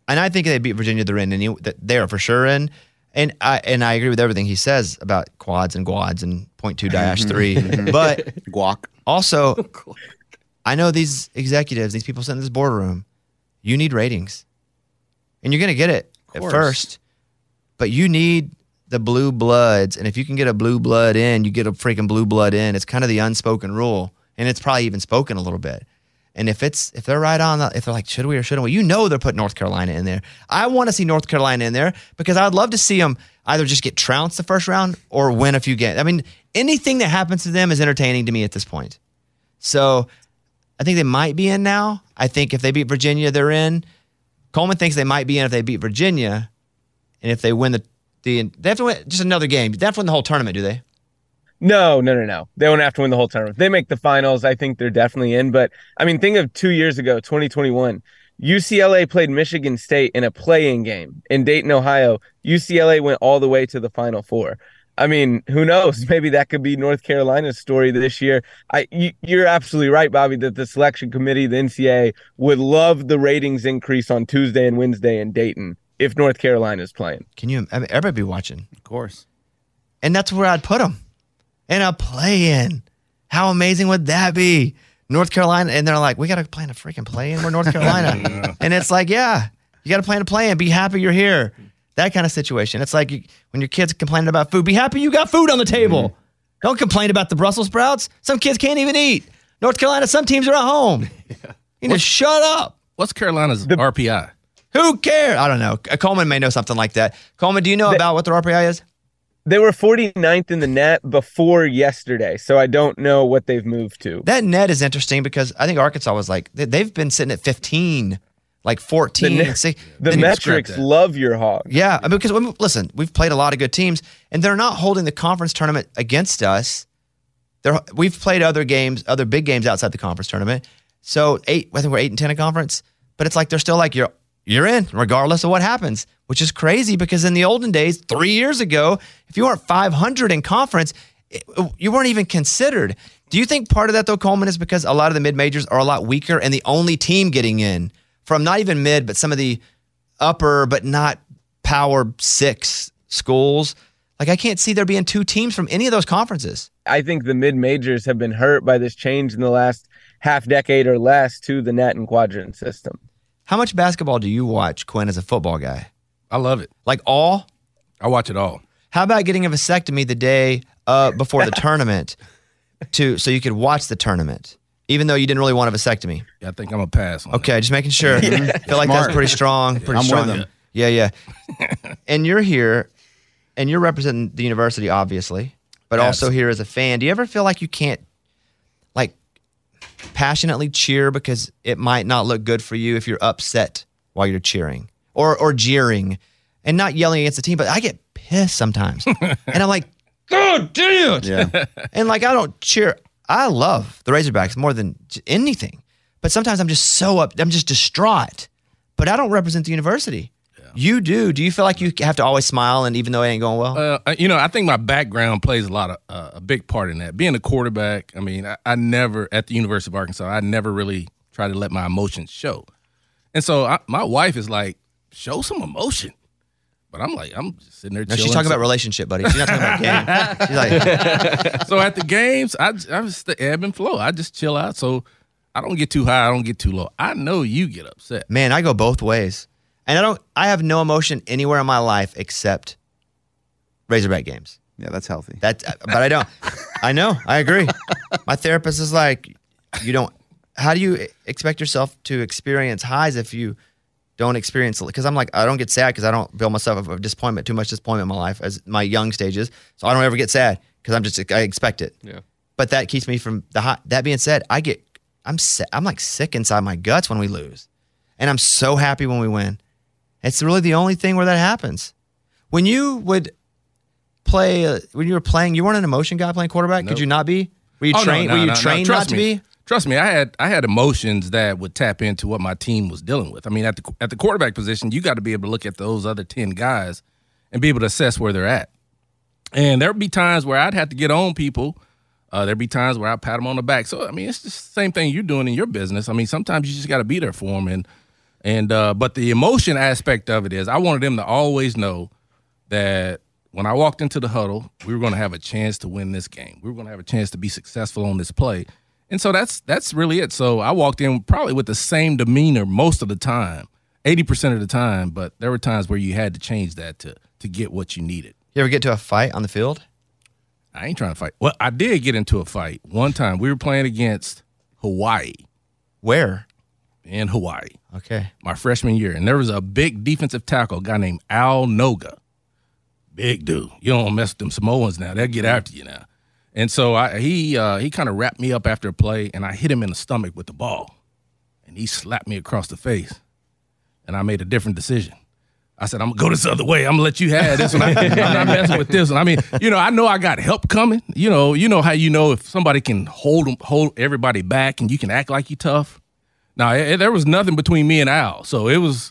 And I think if they beat Virginia, they're in, and they are for sure in. And I agree with everything he says about quads and guads and 0.2-3. But guac. Also, I know these executives, these people sitting in this boardroom, you need ratings. And you're going to get it at first. But you need the blue bloods. And if you can get a blue blood in, you get a freaking blue blood in. It's kind of the unspoken rule. And it's probably even spoken a little bit. And if they're right on, if they're like, should we or shouldn't we? You know they're putting North Carolina in there. I want to see North Carolina in there because I'd love to see them either just get trounced the first round or win a few games. I mean, anything that happens to them is entertaining to me at this point. So I think they might be in now. I think if they beat Virginia, they're in. Coleman thinks they might be in if they beat Virginia. And if they win they have to win just another game. They have to win the whole tournament, do they? No. They won't have to win the whole tournament. If they make the finals, I think they're definitely in. But, I mean, think of 2 years ago, 2021. UCLA played Michigan State in a play-in game in Dayton, Ohio. UCLA went all the way to the Final Four. I mean, who knows? Maybe that could be North Carolina's story this year. You're absolutely right, Bobby, that the selection committee, the NCAA, would love the ratings increase on Tuesday and Wednesday in Dayton if North Carolina's playing. Everybody be watching. Of course. And that's where I'd put them. In a play-in. How amazing would that be? North Carolina, and they're like, we got to play in a freaking play-in. We're North Carolina. Yeah. And it's like, yeah, you got to play in a play-in. Be happy you're here. That kind of situation. It's like when your kids complaining about food, be happy you got food on the table. Mm-hmm. Don't complain about the Brussels sprouts. Some kids can't even eat. North Carolina, some teams are at home. Yeah. You need to shut up. What's Carolina's RPI? Who cares? I don't know. Coleman may know something like that. Coleman, do you know about what their RPI is? They were 49th in the net before yesterday, so I don't know what they've moved to. That net is interesting because I think Arkansas was like, they've been sitting at 15, like 14. The metrics love your hog. Yeah, I mean, because listen, we've played a lot of good teams, and they're not holding the conference tournament against us. We've played other games, other big games outside the conference tournament. So I think we're 8-10 in conference, but it's like they're still like, you're in, regardless of what happens, which is crazy because in the olden days, 3 years ago, if you weren't 500 in conference, you weren't even considered. Do you think part of that, though, Coleman, is because a lot of the mid-majors are a lot weaker and the only team getting in from not even mid, but some of the upper but not power six schools? Like, I can't see there being two teams from any of those conferences. I think the mid-majors have been hurt by this change in the last half decade or less to the net and quadrant system. How much basketball do you watch, Quinn, as a football guy? I love it. Like all? I watch it all. How about getting a vasectomy the day before the tournament so you could watch the tournament, even though you didn't really want a vasectomy? Yeah, I think I'm a pass on that. Just making sure. Yeah. I feel like that's pretty strong. I'm strong with them. Yeah. And you're here. and you're representing the university, obviously, but also here as a fan, do you ever feel like you can't, like, passionately cheer because it might not look good for you if you're upset while you're cheering or jeering and not yelling against the team? But I get pissed sometimes, and I'm like, God damn it! Yeah. And like, I don't cheer. I love the Razorbacks more than anything, but sometimes I'm just so up. I'm just distraught. But I don't represent the university. Yeah. You do. Do you feel like you have to always smile, and even though it ain't going well? You know, I think my background plays a lot of a big part in that. Being a quarterback, I mean, I never, at the University of Arkansas, I never really tried to let my emotions show. And so my wife is like, show some emotion. But I'm like, I'm just sitting there chilling. No, she's talking about relationship, buddy. She's not talking about game. She's like, so at the games, I just the ebb and flow. I just chill out. So I don't get too high. I don't get too low. I know you get upset. Man, I go both ways. And I have no emotion anywhere in my life except Razorback games. Yeah, that's healthy. But I don't. I know. I agree. My therapist is like, you don't. How do you expect yourself to experience highs if you don't experience it? Because I'm like, I don't get sad because I don't build myself up of disappointment, too much disappointment in my life as my young stages. So I don't ever get sad because I expect it. Yeah. But that keeps me from the high. That being said, I'm like sick inside my guts when we lose. And I'm so happy when we win. It's really the only thing where that happens. When you would play, when you were playing, you weren't an emotion guy playing quarterback? Nope. Could you not be? Were you trained not to be? Trust me, I had emotions that would tap into what my team was dealing with. I mean, at the quarterback position, you got to be able to look at those other 10 guys and be able to assess where they're at. And there would be times where I'd have to get on people. There'd be times where I'd pat them on the back. So, I mean, it's just the same thing you're doing in your business. I mean, sometimes you just got to be there for them. But the emotion aspect of it is I wanted them to always know that when I walked into the huddle, we were going to have a chance to win this game. We were going to have a chance to be successful on this play. And so that's really it. So I walked in probably with the same demeanor most of the time, 80% of the time, but there were times where you had to change that to get what you needed. You ever get to a fight on the field? I ain't trying to fight. Well, I did get into a fight one time. We were playing against Hawaii. Where? In Hawaii. Okay. My freshman year. And there was a big defensive tackle, a guy named Al Noga. Big dude. You don't mess with them Samoans now. They'll get after you now. And so he kind of wrapped me up after a play, and I hit him in the stomach with the ball. And he slapped me across the face. And I made a different decision. I said, I'm going to go this other way. I'm going to let you have this one. I'm not messing with this one. I mean, you know I got help coming. You know how you know if somebody can hold everybody back and you can act like you tough. Now, there was nothing between me and Al. So it was,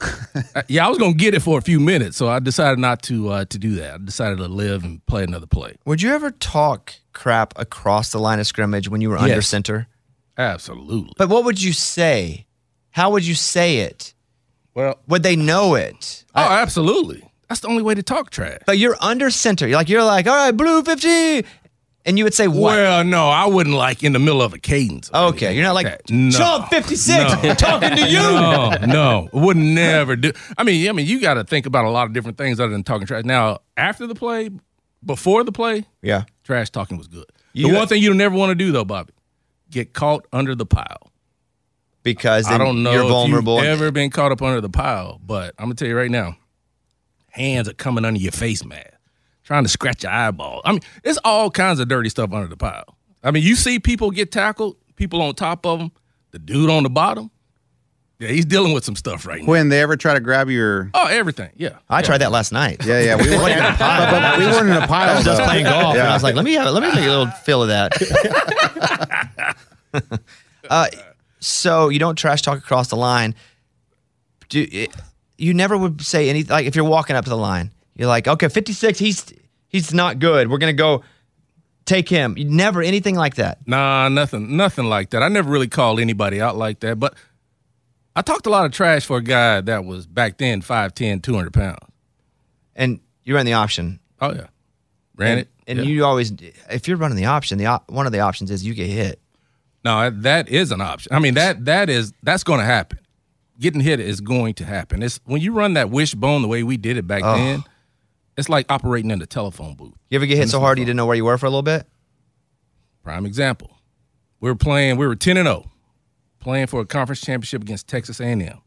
I was going to get it for a few minutes. So I decided not to do that. I decided to live and play another play. Would you ever talk crap across the line of scrimmage when you were under center? Absolutely. But what would you say? How would you say it? Well, would they know it? Oh, absolutely. That's the only way to talk trash. But you're under center. You're like, all right, blue 50. And you would say what? Well, no, I wouldn't like in the middle of a cadence. Okay, you're not like, Chump 56, no. Talking to you. No, would never do. I mean, you got to think about a lot of different things other than talking trash. Now, after the play, before the play, trash talking was good. One thing you never want to do, though, Bobby, get caught under the pile. Because I don't know you're vulnerable. If you've ever been caught up under the pile, but I'm going to tell you right now, hands are coming under your face mask. Trying to scratch your eyeball. I mean, it's all kinds of dirty stuff under the pile. I mean, you see people get tackled, people on top of them, the dude on the bottom. Yeah, he's dealing with some stuff right now. When they ever try to grab your... Oh, everything, yeah. I tried that last night. Yeah. We weren't in a pile. But we weren't in a pile. I was just playing golf, and I was like, let me take a little feel of that. So you don't trash talk across the line. You never would say anything. Like, if you're walking up to the line, you're like, okay, 56, he's not good. We're going to go take him. Never anything like that. Nah, nothing like that. I never really called anybody out like that. But I talked a lot of trash for a guy that was back then 5'10", 200 pounds. And you ran the option. Oh, yeah. Ran it. And you always, if you're running the option, one of the options is you get hit. No, that is an option. I mean, that's going to happen. Getting hit is going to happen. It's when you run that wishbone the way we did it back then. It's like operating in the telephone booth. You ever get hit so hard you didn't know where you were for a little bit? Prime example. We were 10-0, playing for a conference championship against Texas A&M.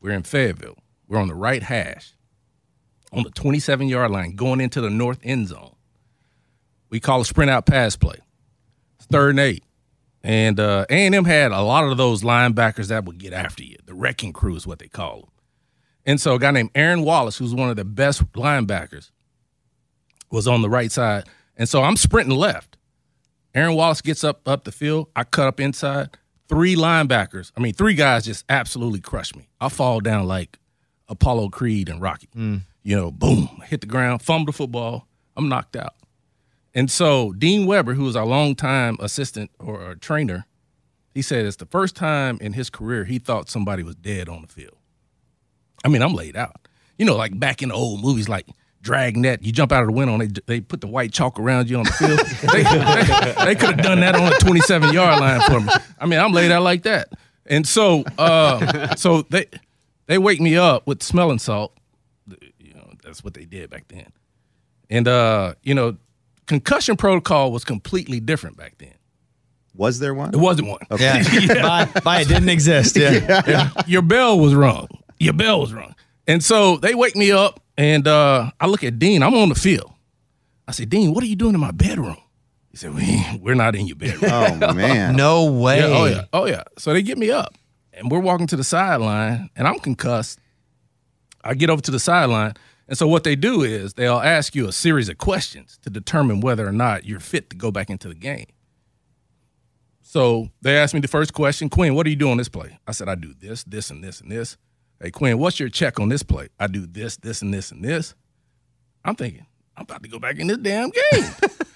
We're in Fayetteville. We're on the right hash. on the 27-yard line going into the north end zone. We call a sprint out pass play. It's 3rd and 8. And A&M had a lot of those linebackers that would get after you. The wrecking crew is what they call them. And so a guy named Aaron Wallace, who's one of the best linebackers, was on the right side. And so I'm sprinting left. Aaron Wallace gets up the field. I cut up inside. Three guys just absolutely crushed me. I fall down like Apollo Creed and Rocky. You know, boom, I hit the ground, fumble the football. I'm knocked out. And so Dean Weber, who was our longtime assistant or trainer, he said it's the first time in his career he thought somebody was dead on the field. I mean, I'm laid out. You know, like back in the old movies, like Dragnet, you jump out of the window and they put the white chalk around you on the field. They could have done that on a 27-yard line for me. I mean, I'm laid out like that. And so they wake me up with smelling salt. You know, that's what they did back then. And, you know, concussion protocol was completely different back then. Was there one? It wasn't one. Okay. Yeah. Yeah. By it didn't exist. Yeah. Yeah. Your bell was wrong. And so they wake me up. And I look at Dean. I'm on the field. I said, Dean, what are you doing in my bedroom? He said, we're not in your bedroom. Oh, man. No way. Yeah, oh, yeah. So they get me up, and we're walking to the sideline, and I'm concussed. I get over to the sideline, and so what they do is they'll ask you a series of questions to determine whether or not you're fit to go back into the game. So they asked me the first question, Quinn, what do you do on this play? I said, I do this, this, and this, and this. Hey, Quinn, what's your check on this play? I do this, this, and this, and this. I'm thinking, I'm about to go back in this damn game.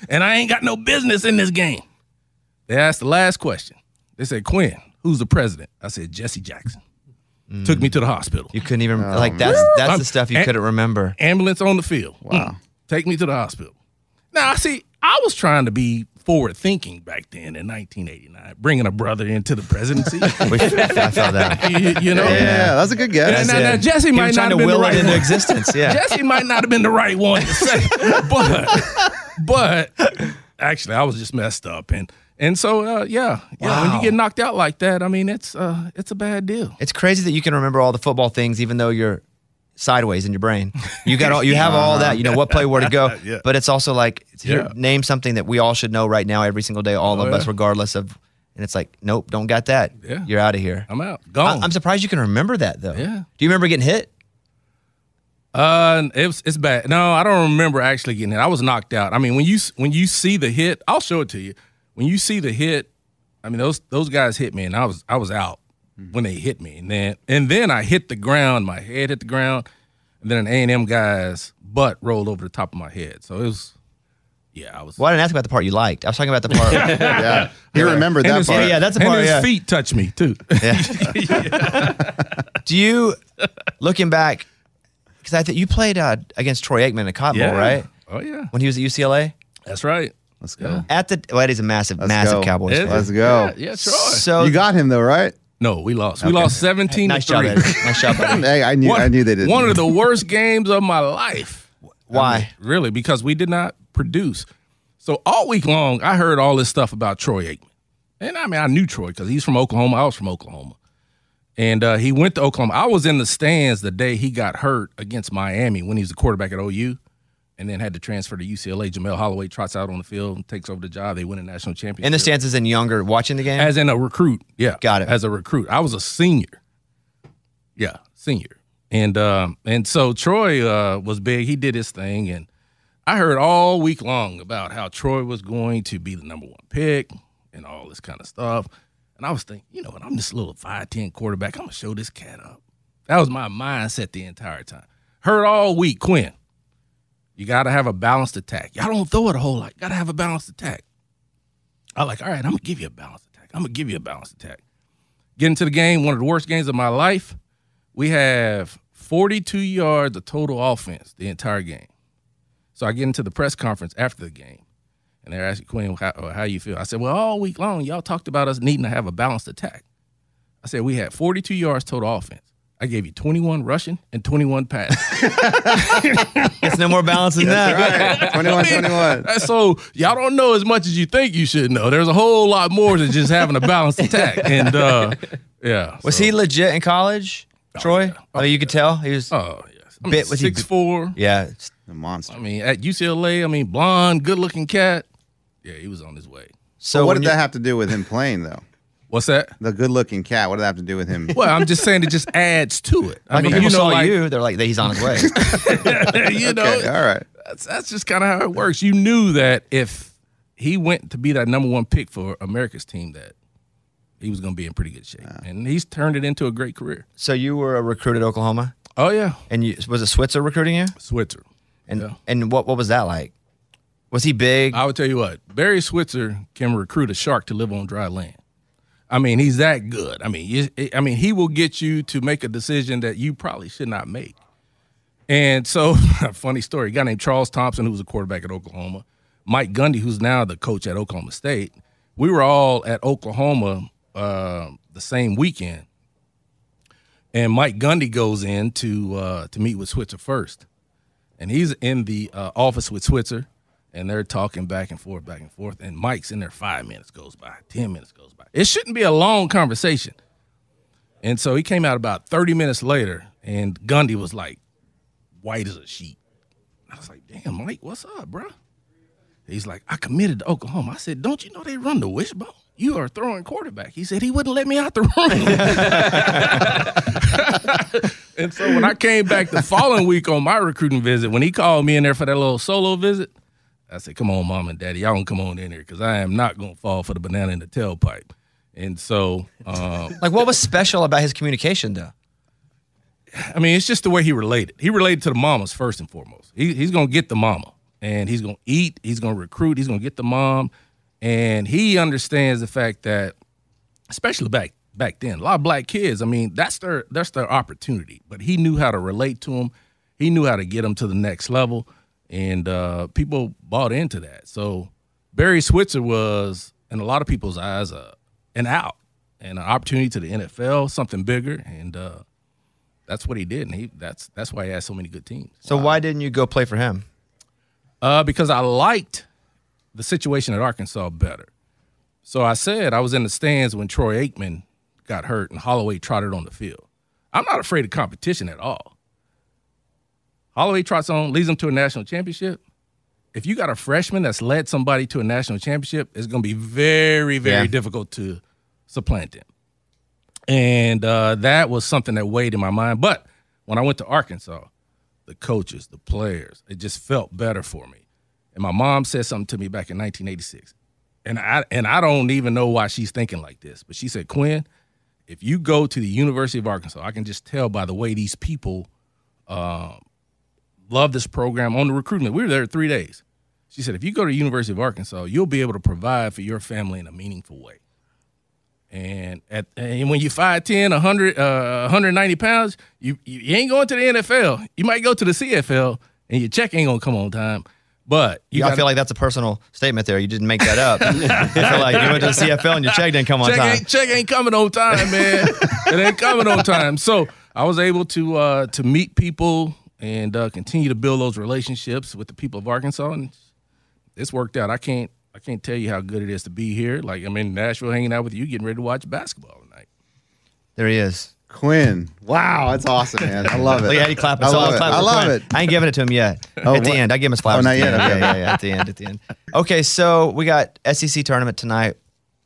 And I ain't got no business in this game. They asked the last question. They said, Quinn, who's the president? I said, Jesse Jackson. Took me to the hospital. You couldn't even, that's the stuff you couldn't remember. Ambulance on the field. Wow. Take me to the hospital. Now, see, I was trying to be forward thinking back then in 1989, bringing a brother into the presidency. I felt that. You know? Yeah, that's a good guess. Now Jesse might not have been the right one. Into existence. Yeah. Jesse might not have been the right one to say, but actually I was just messed up, and so yeah. When you get knocked out like that, I mean it's a bad deal. It's crazy that you can remember all the football things, even though you're sideways in your brain. You have all that. You know what play, where to go. Yeah. But it's also like name something that we all should know right now, every single day, all of us, regardless of. And it's like, nope, don't got that. Yeah. You're out of here. I'm out. Gone. I'm surprised you can remember that though. Yeah. Do you remember getting hit? It's bad. No, I don't remember actually getting hit. I was knocked out. I mean, when you see the hit, I'll show it to you. When you see the hit, I mean those guys hit me, and I was out. When they hit me, and then I hit the ground, my head hit the ground, and then an A&M guy's butt rolled over the top of my head. So it was, I was. Well, I didn't ask about the part you liked. I was talking about the part. Yeah, he remembered that part. Yeah, that's the part. And his feet touched me too. Yeah. Do you, looking back, because I think you played against Troy Aikman at Cotton Bowl, right? Oh yeah. When he was at UCLA. That's right. Let's go. That is a massive, massive Cowboys fan. Let's go. Yeah, Troy. So you got him though, right? No, we lost. Okay. We lost 17 to 3. Nice job, buddy. Hey, I knew they didn't. One of the worst games of my life. Why? I mean, really, because we did not produce. So all week long, I heard all this stuff about Troy Aikman. And I mean, I knew Troy because he's from Oklahoma. I was from Oklahoma. And he went to Oklahoma. I was in the stands the day he got hurt against Miami when he was a quarterback at OU and then had to transfer to UCLA. Jamel Holloway trots out on the field and takes over the job. They win a national championship. And the stands as in younger, watching the game? As in a recruit, yeah. Got it. As a recruit. I was a senior. Yeah, senior. And so Troy was big. He did his thing. And I heard all week long about how Troy was going to be the number one pick and all this kind of stuff. And I was thinking, you know what, I'm this little 5'10 quarterback. I'm going to show this cat up. That was my mindset the entire time. Heard all week, Quinn. You got to have a balanced attack. Y'all don't throw it a whole lot. You got to have a balanced attack. I'm like, all right, I'm going to give you a balanced attack. Get into the game, one of the worst games of my life. We have 42 yards of total offense the entire game. So I get into the press conference after the game, and they're asking, Quinn, how you feel? I said, well, all week long, y'all talked about us needing to have a balanced attack. I said, we had 42 yards total offense. I gave you 21 rushing and 21 passes. It's no more balance than that. Right. 21. So y'all don't know as much as you think you should know. There's a whole lot more than just having a balanced attack. And Was he legit in college, Troy? Yeah. Oh, you could tell? He was. Oh, yes. Bucks. I mean, 6'4". Yeah, a monster. I mean, at UCLA, I mean, blonde, good-looking cat. Yeah, he was on his way. So what did that have to do with him playing, though? What's that? The good-looking cat. What did that have to do with him? Well, I'm just saying it just adds to it. I mean, when people saw you, they're like, he's on his way. All right. That's just kind of how it works. You knew that if he went to be that #1 pick for America's team, that he was going to be in pretty good shape. Wow. And he's turned it into a great career. So you were a recruit at Oklahoma? Oh, yeah. And was it Switzer recruiting you? Switzer. And and what was that like? Was he big? I would tell you what. Barry Switzer can recruit a shark to live on dry land. I mean, he's that good. I mean, he will get you to make a decision that you probably should not make. And so, funny story, a guy named Charles Thompson, who was a quarterback at Oklahoma, Mike Gundy, who's now the coach at Oklahoma State, we were all at Oklahoma the same weekend. And Mike Gundy goes in to meet with Switzer first. And he's in the office with Switzer, and they're talking back and forth. And Mike's in there, 5 minutes goes by, 10 minutes goes by. It shouldn't be a long conversation. And so he came out about 30 minutes later, and Gundy was like, white as a sheet. I was like, damn, Mike, what's up, bro? He's like, I committed to Oklahoma. I said, don't you know they run the wishbone? You are throwing quarterback. He said he wouldn't let me out the room. And so when I came back the following week on my recruiting visit, when he called me in there for that little solo visit, I said, come on, Mom and Daddy, y'all don't come on in here because I am not going to fall for the banana in the tailpipe. And so like, what was special about his communication, though? I mean, it's just the way he related. He related to the mamas first and foremost. He's going to get the mama, and he's going to eat, he's going to recruit, he's going to get the mom, and he understands the fact that, especially back then, a lot of black kids, I mean, that's their opportunity. But he knew how to relate to them. He knew how to get them to the next level, and people bought into that. So Barry Switzer was, in a lot of people's eyes, an out and an opportunity to the NFL, something bigger, and that's what he did, and that's why he had so many good teams. So why didn't you go play for him? Because I liked the situation at Arkansas better. So I said I was in the stands when Troy Aikman got hurt and Holloway trotted on the field. I'm not afraid of competition at all. Holloway trots on, leads them to a national championship. If you got a freshman that's led somebody to a national championship, it's going to be very, very difficult to supplant him. And that was something that weighed in my mind. But when I went to Arkansas, the coaches, the players, it just felt better for me. And my mom said something to me back in 1986. And I don't even know why she's thinking like this. But she said, Quinn, if you go to the University of Arkansas, I can just tell by the way these people love this program on the recruitment. We were there 3 days. She said, if you go to the University of Arkansas, you'll be able to provide for your family in a meaningful way. And when you're 5'10", 190 pounds, you ain't going to the NFL. You might go to the CFL, and your check ain't going to come on time. But I feel like that's a personal statement there. You didn't make that up. I feel like you went to the CFL, and your check didn't come on time. Check ain't coming on time, man. It ain't coming on time. So I was able to meet people and continue to build those relationships with the people of Arkansas, and it's worked out. I can't tell you how good it is to be here. Like, I'm in Nashville hanging out with you, getting ready to watch basketball tonight. There he is. Quinn. Wow, that's awesome, man. I love it. Look at how you clap. I love it. I ain't giving it to him yet. At the end. I give him his flowers. Oh, not yet. Okay. Yeah. At the end. Okay, so we got SEC tournament tonight.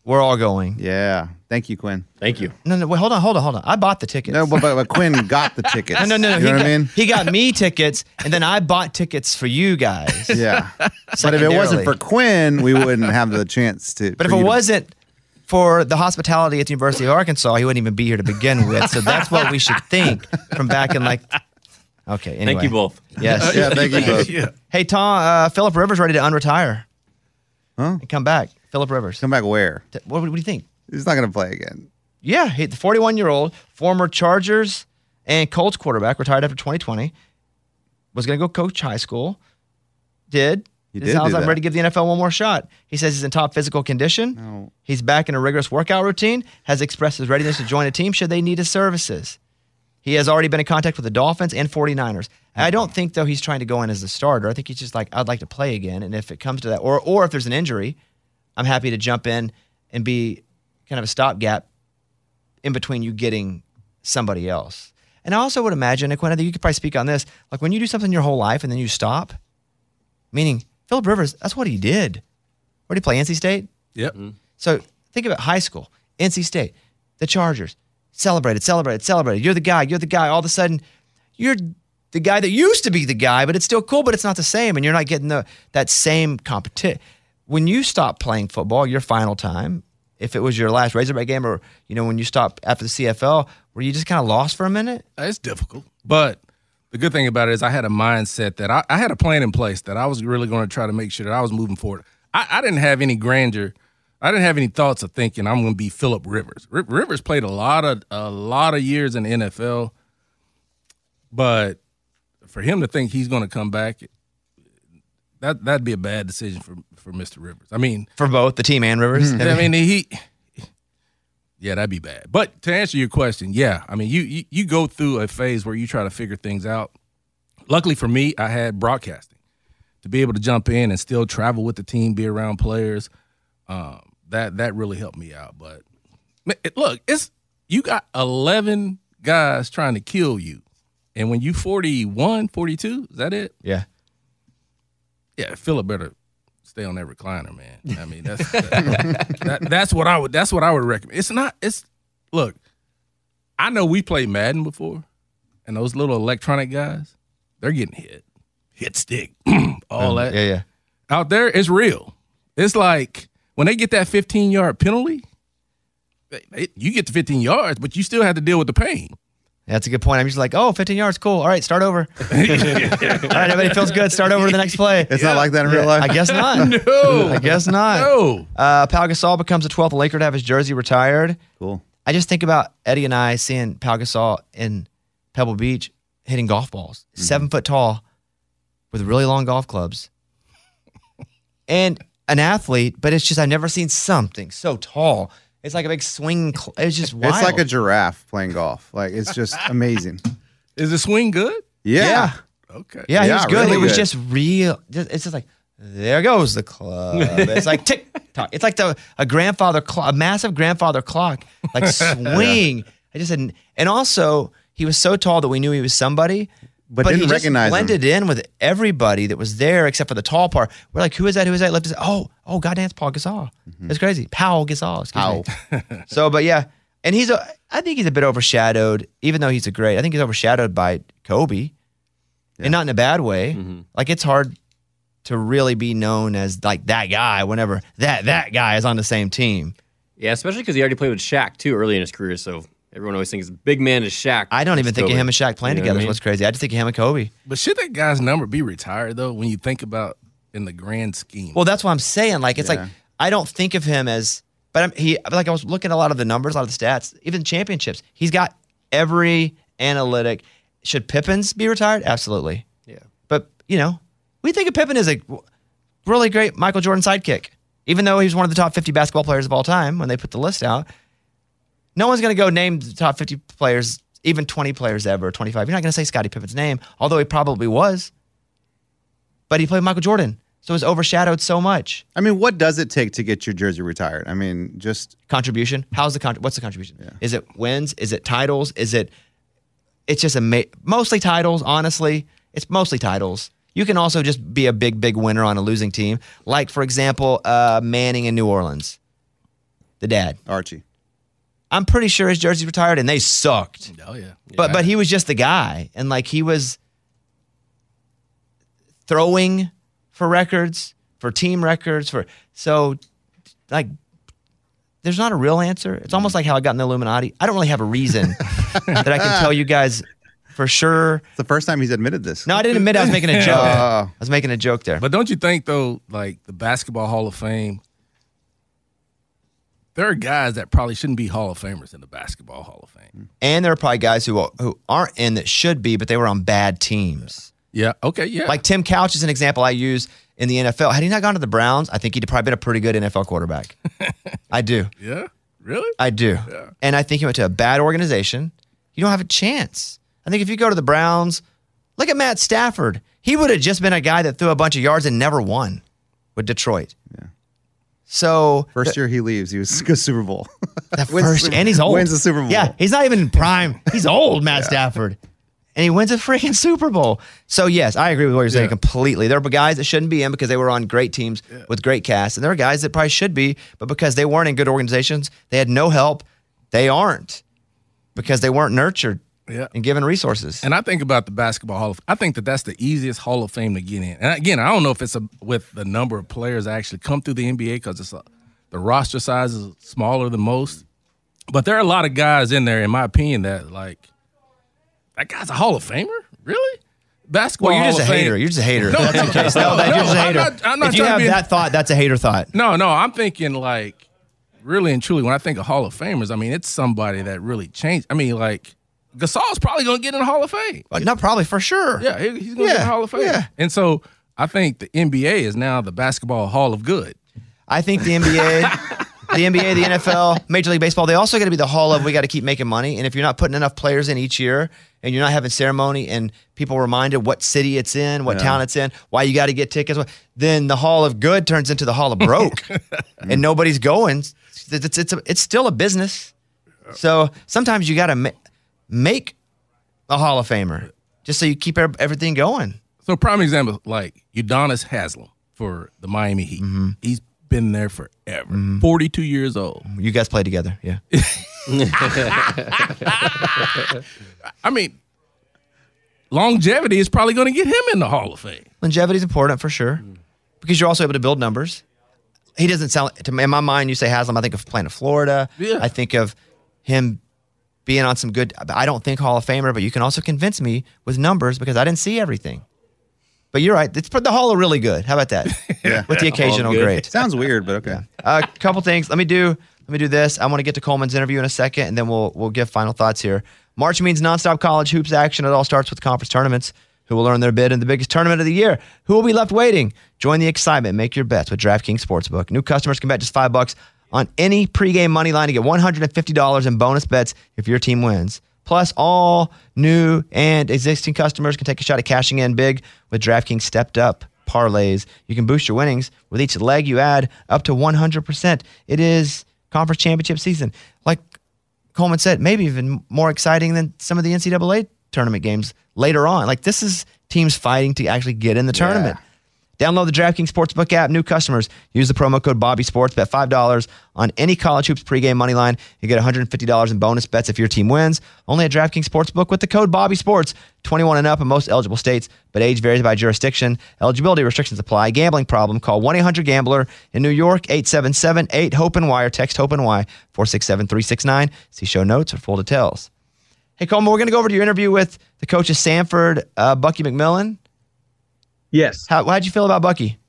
We're all going. Yeah. Thank you, Quinn. Thank you. No, wait, hold on. I bought the tickets. No, but Quinn got the tickets. No. You know what I mean? He got me tickets, and then I bought tickets for you guys. Yeah. But if it wasn't for Quinn, we wouldn't have the chance to. But if it wasn't for the hospitality at the University of Arkansas, he wouldn't even be here to begin with. So that's what we should think from back in like. Okay. Anyway. Thank you both. Yes. Yeah. Thank you both. Yeah. Hey, Tom. Philip Rivers ready to unretire. Huh? And come back. Philip Rivers. Come back where? What do you think? He's not going to play again. Yeah, the 41-year-old, former Chargers and Colts quarterback, retired after 2020, was going to go coach high school, did. He sounds like ready to give the NFL one more shot. He says he's in top physical condition. No. He's back in a rigorous workout routine, has expressed his readiness to join a team should they need his services. He has already been in contact with the Dolphins and 49ers. And I don't think, though, he's trying to go in as a starter. I think he's just like, I'd like to play again, and if it comes to that, or if there's an injury, I'm happy to jump in and be kind of a stopgap in between you getting somebody else. And I also would imagine, Quinn, I think you could probably speak on this, like when you do something your whole life and then you stop, meaning Philip Rivers, that's what he did. Where did he play, NC State? Yep. Mm-hmm. So think about high school, NC State, the Chargers, celebrated. You're the guy. All of a sudden, you're the guy that used to be the guy, but it's still cool, but it's not the same, and you're not getting that same competition. When you stop playing football, your final time, if it was your last Razorback game or, when you stopped after the CFL, were you just kind of lost for a minute? It's difficult. But the good thing about it is I had a mindset that I had a plan in place that I was really going to try to make sure that I was moving forward. I didn't have any grandeur. I didn't have any thoughts of thinking I'm going to be Philip Rivers. Rivers played a lot of years in the NFL, but for him to think he's going to come back, that'd be a bad decision for Mr. Rivers. I mean, for both the team and Rivers. Mm-hmm. I mean, that'd be bad. But to answer your question, yeah, I mean, you go through a phase where you try to figure things out. Luckily for me, I had broadcasting to be able to jump in and still travel with the team, be around players. That really helped me out. But look, you got 11 guys trying to kill you, and when you 41, 42, is that it? Yeah. Yeah, Philip better stay on that recliner, man. I mean, that's what I would recommend. Look, I know we played Madden before, and those little electronic guys, they're getting hit stick, all that. Yeah. Out there, it's real. It's like when they get that 15-yard penalty, you get the 15 yards, but you still have to deal with the pain. That's a good point. I'm just like, 15 yards, cool. All right, start over. Yeah. All right, everybody feels good. Start over to the next play. It's not like that in real life. I guess not. No. I guess not. No. Pau Gasol becomes the 12th Laker to have his jersey retired. Cool. I just think about Eddie and I seeing Pau Gasol in Pebble Beach hitting golf balls. Mm-hmm. 7 foot tall with really long golf clubs. And an athlete, but it's just I've never seen something so tall. It's like a big swing. It's just wild. It's like a giraffe playing golf. Like, it's just amazing. Is the swing good? Yeah. Okay. Yeah, he was good. Really it was good. Just real. It's just like, there goes the club. It's like tick tock. It's like a grandfather clock, a massive grandfather clock. Like swing. Yeah. I just said, and also he was so tall that we knew he was somebody. But didn't he recognize blended him in with everybody that was there except for the tall part. We're like, who is that? Left his goddamn, it's Pau Gasol. Mm-hmm. That's crazy. Pau Gasol, excuse me. So, but yeah. And I think he's a bit overshadowed, even though he's a great. I think he's overshadowed by Kobe. Yeah. And not in a bad way. Mm-hmm. Like, it's hard to really be known as like that guy whenever that guy is on the same team. Yeah, especially because he already played with Shaq too early in his career, so everyone always thinks big man is Shaq. I don't even think Kobe. Of him and Shaq playing together. I mean? What's crazy? I just think of him and Kobe. But should that guy's number be retired, though, when you think about in the grand scheme? Well, that's what I'm saying. Like, it's like I don't think of him as – but I was looking at a lot of the numbers, a lot of the stats, even championships. He's got every analytic. Should Pippins be retired? Absolutely. Yeah. But, we think of Pippin as a really great Michael Jordan sidekick, even though he's one of the top 50 basketball players of all time when they put the list out. No one's going to go name the top 50 players, even 20 players ever, 25. You're not going to say Scottie Pippen's name, although he probably was. But he played Michael Jordan, so it was overshadowed so much. I mean, what does it take to get your jersey retired? I mean, just contribution. What's the contribution? Yeah. Is it wins? Is it titles? Is it? It's just mostly titles. Honestly, it's mostly titles. You can also just be a big winner on a losing team, like for example, Manning in New Orleans, the dad Archie. I'm pretty sure his jersey's retired, and they sucked. Oh, yeah. But he was just the guy, and, like, he was throwing for records, for team records. So, like, there's not a real answer. It's almost like how I got in the Illuminati. I don't really have a reason that I can tell you guys for sure. It's the first time he's admitted this. No, I didn't admit it. I was making a joke. I was making a joke there. But don't you think, though, like, the Basketball Hall of Fame, there are guys that probably shouldn't be Hall of Famers in the Basketball Hall of Fame. And there are probably guys who aren't in that should be, but they were on bad teams. Yeah, okay, yeah. Like Tim Couch is an example I use in the NFL. Had he not gone to the Browns, I think he'd probably been a pretty good NFL quarterback. I do. Yeah? Really? I do. Yeah. And I think he went to a bad organization. You don't have a chance. I think if you go to the Browns, look at Matt Stafford. He would have just been a guy that threw a bunch of yards and never won with Detroit. Yeah. So first year he leaves, he was a Super Bowl. The first, and he's old. Wins the Super Bowl. Yeah, he's not even prime. He's old, Matt Stafford. And he wins a freaking Super Bowl. So, yes, I agree with what you're saying completely. There were guys that shouldn't be in because they were on great teams with great casts. And there are guys that probably should be, but because they weren't in good organizations, they had no help, they aren't, because they weren't nurtured and given resources. And I think about the Basketball Hall of Fame. I think that that's the easiest Hall of Fame to get in. And, again, I don't know if it's with the number of players that actually come through the NBA because it's the roster size is smaller than most. But there are a lot of guys in there, in my opinion, that, like, that guy's a Hall of Famer? Really? Basketball Hall of Famer. You're just a hater. No, that's the case. I'm not if you have that thought, that's a hater thought. No, I'm thinking, like, really and truly, when I think of Hall of Famers, I mean, it's somebody that really changed. I mean, like, Gasol's probably going to get in the Hall of Fame. Not probably, for sure. Yeah, he's going to get in the Hall of Fame. Yeah. And so I think the NBA is now the Basketball Hall of Good. I think the NBA... The NBA, the NFL, Major League Baseball, they also got to be the hall of we got to keep making money. And if you're not putting enough players in each year and you're not having ceremony and people reminded what city it's in, what town it's in, why you got to get tickets, then the hall of good turns into the hall of broke and nobody's going. It's still a business. So sometimes you got to make a Hall of Famer just so you keep everything going. So prime example, like Udonis Haslem for the Miami Heat. Mm-hmm. He's been there forever. 42 years old. You guys play together, yeah. I mean, longevity is probably going to get him in the Hall of Fame. Longevity is important for sure because you're also able to build numbers. He doesn't sound to me, in my mind. You say Haslem, I think of playing in Florida. Yeah. I think of him being on some good. I don't think Hall of Famer, but you can also convince me with numbers because I didn't see everything. But you're right. It's the Hall of really good. How about that? With the occasional great. Sounds weird, but okay. A couple things. Let me do this. I want to get to Coleman's interview in a second, and then we'll give final thoughts here. March means nonstop college hoops action. It all starts with conference tournaments. Who will earn their bid in the biggest tournament of the year? Who will be left waiting? Join the excitement. Make your bets with DraftKings Sportsbook. New customers can bet just $5 on any pregame money line to get $150 in bonus bets if your team wins. Plus, all new and existing customers can take a shot at cashing in big with DraftKings stepped-up parlays. You can boost your winnings with each leg you add up to 100%. It is conference championship season. Like Coleman said, maybe even more exciting than some of the NCAA tournament games later on. Like, this is teams fighting to actually get in the tournament. Download the DraftKings Sportsbook app. New customers, use the promo code BobbySports. Bet $5 on any college hoops pregame money line. You get $150 in bonus bets if your team wins. Only at DraftKings Sportsbook with the code BobbySports. 21 and up in most eligible states, but age varies by jurisdiction. Eligibility restrictions apply. Gambling problem? Call 1-800-GAMBLER. In New York, 877-8-HOPE-NY or text HOPE-NY 467-369. See show notes for full details. Hey, Coleman, we're going to go over to your interview with the coach of Samford, Bucky McMillan. Yes. How'd you feel about Bucky?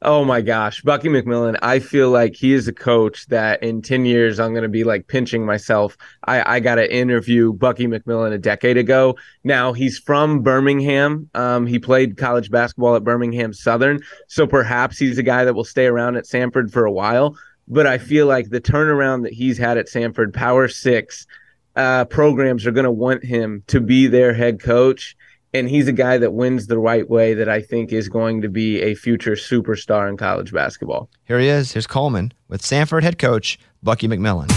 Oh, my gosh. Bucky McMillan, I feel like he is a coach that in 10 years I'm going to be like pinching myself. I got to interview Bucky McMillan a decade ago. Now, he's from Birmingham. He played college basketball at Birmingham Southern, so perhaps he's a guy that will stay around at Samford for a while. But I feel like the turnaround that he's had at Samford, Power 6 programs are going to want him to be their head coach. And he's a guy that wins the right way that I think is going to be a future superstar in college basketball. Here he is. Here's Coleman with Samford head coach Bucky McMillan.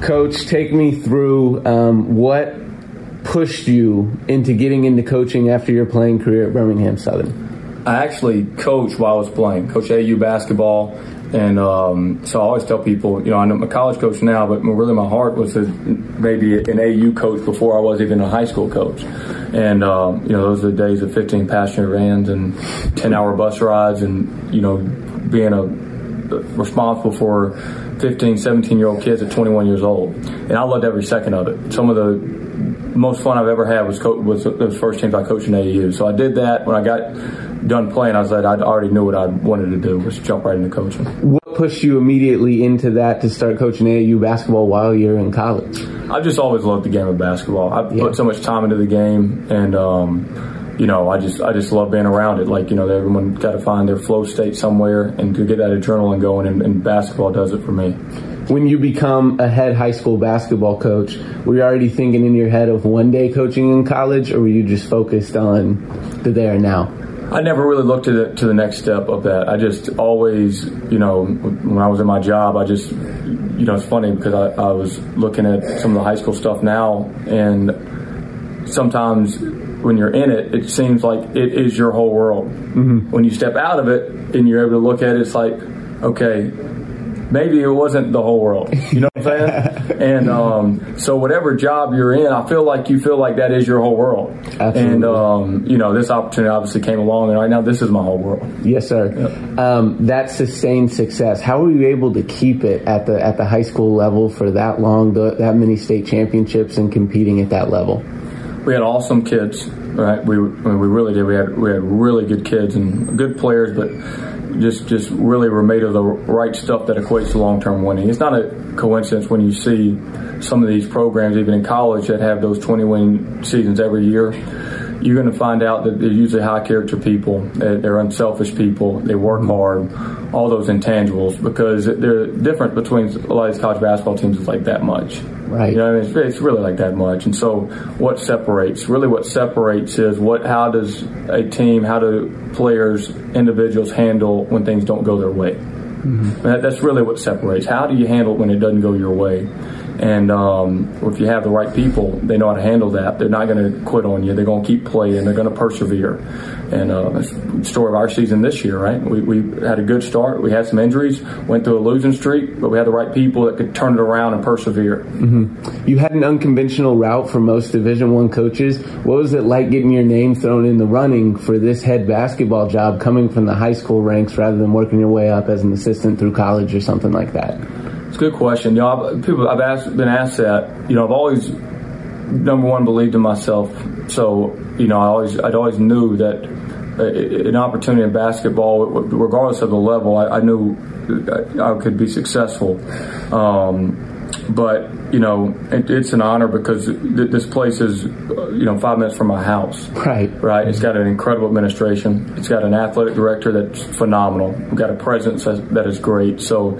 Coach, take me through what pushed you into getting into coaching after your playing career at Birmingham Southern. I actually coached while I was playing. Coached AU basketball. And so I always tell people, you know, I'm a college coach now, but really my heart was maybe an AU coach before I was even a high school coach. And, you know, those are the days of 15 passenger vans and 10-hour bus rides and, you know, being responsible for 15, 17-year-old kids at 21 years old. And I loved every second of it. Some of the most fun I've ever had was those first teams I coached in AAU. So I did that. When I got done playing, I was like, I already knew what I wanted to do, was jump right into coaching. What pushed you immediately into that to start coaching AAU basketball while you're in college? I've just always loved the game of basketball. I put so much time into the game, and you know, I just love being around it. Like, you know, everyone got to find their flow state somewhere and to get that adrenaline going, and basketball does it for me. When you become a head high school basketball coach, were you already thinking in your head of one day coaching in college, or were you just focused on the there and now? I never really looked to the next step of that. I just always, you know, when I was in my job, I just, you know, it's funny because I was looking at some of the high school stuff now, and sometimes when you're in it, it seems like it is your whole world. Mm-hmm. When you step out of it and you're able to look at it, it's like, okay, maybe it wasn't the whole world. You know what I'm saying? And so whatever job you're in, I feel like you feel like that is your whole world. Absolutely. And, you know, this opportunity obviously came along, and right now this is my whole world. Yes, sir. Yep. That sustained success, how were you able to keep it at the high school level for that long, that many state championships and competing at that level? We had awesome kids, right? We really did. We had really good kids and good players, but just really were made of the right stuff that equates to long-term winning. It's not a coincidence when you see some of these programs, even in college, that have those 20-win seasons every year. You're going to find out that they're usually high-character people. They're unselfish people. They work hard, all those intangibles, because the difference between a lot of these college basketball teams is like that much. Right. You know what I mean? It's really like that much. And so what separates? Really what separates is how does a team, how do players, individuals handle when things don't go their way? Mm-hmm. That's really what separates. How do you handle it when it doesn't go your way? And if you have the right people, they know how to handle that. They're not going to quit on you. They're going to keep playing. They're going to persevere. And the story of our season this year, right? We had a good start. We had some injuries, went through a losing streak, but we had the right people that could turn it around and persevere. Mm-hmm. You had an unconventional route for most Division I coaches. What was it like getting your name thrown in the running for this head basketball job coming from the high school ranks rather than working your way up as an assistant through college or something like that? It's a good question. You know, I've been asked that. You know, I've always, number one, believed in myself. So, you know, I'd always knew that an opportunity in basketball, regardless of the level, I knew I could be successful. But, you know, it's an honor because this place is, you know, 5 minutes from my house. Right. Right. It's got an incredible administration. It's got an athletic director that's phenomenal. We've got a presence that is great. So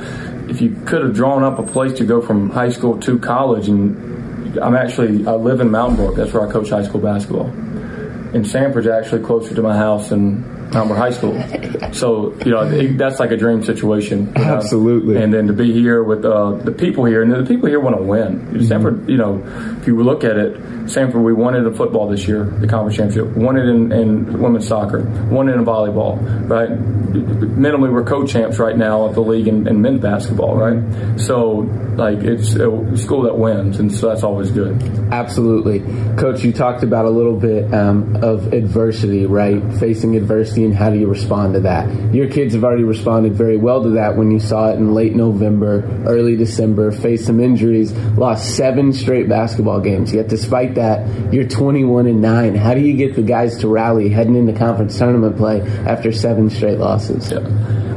if you could have drawn up a place to go from high school to college, and I live in Mountain Brook. That's where I coach high school basketball. And Samford's actually closer to my house than Mountain High School. So, you know, that's like a dream situation. Absolutely. And then to be here with the people here, and the people here want to win. Mm-hmm. Samford, you know, if you look at it, Samford, we won it in football this year, the conference championship, won it in women's soccer, won it in volleyball, right? Minimally, we're co-champs right now at the league in men's basketball, right? So, like, it's a school that wins, and so that's always good. Absolutely. Coach, you talked about a little bit of adversity, right? Facing adversity. And how do you respond to that? Your kids have already responded very well to that when you saw it in late November, early December, faced some injuries, lost 7 straight basketball games. Yet despite that, you're 21-9. How do you get the guys to rally heading into conference tournament play after 7 straight losses? Yeah.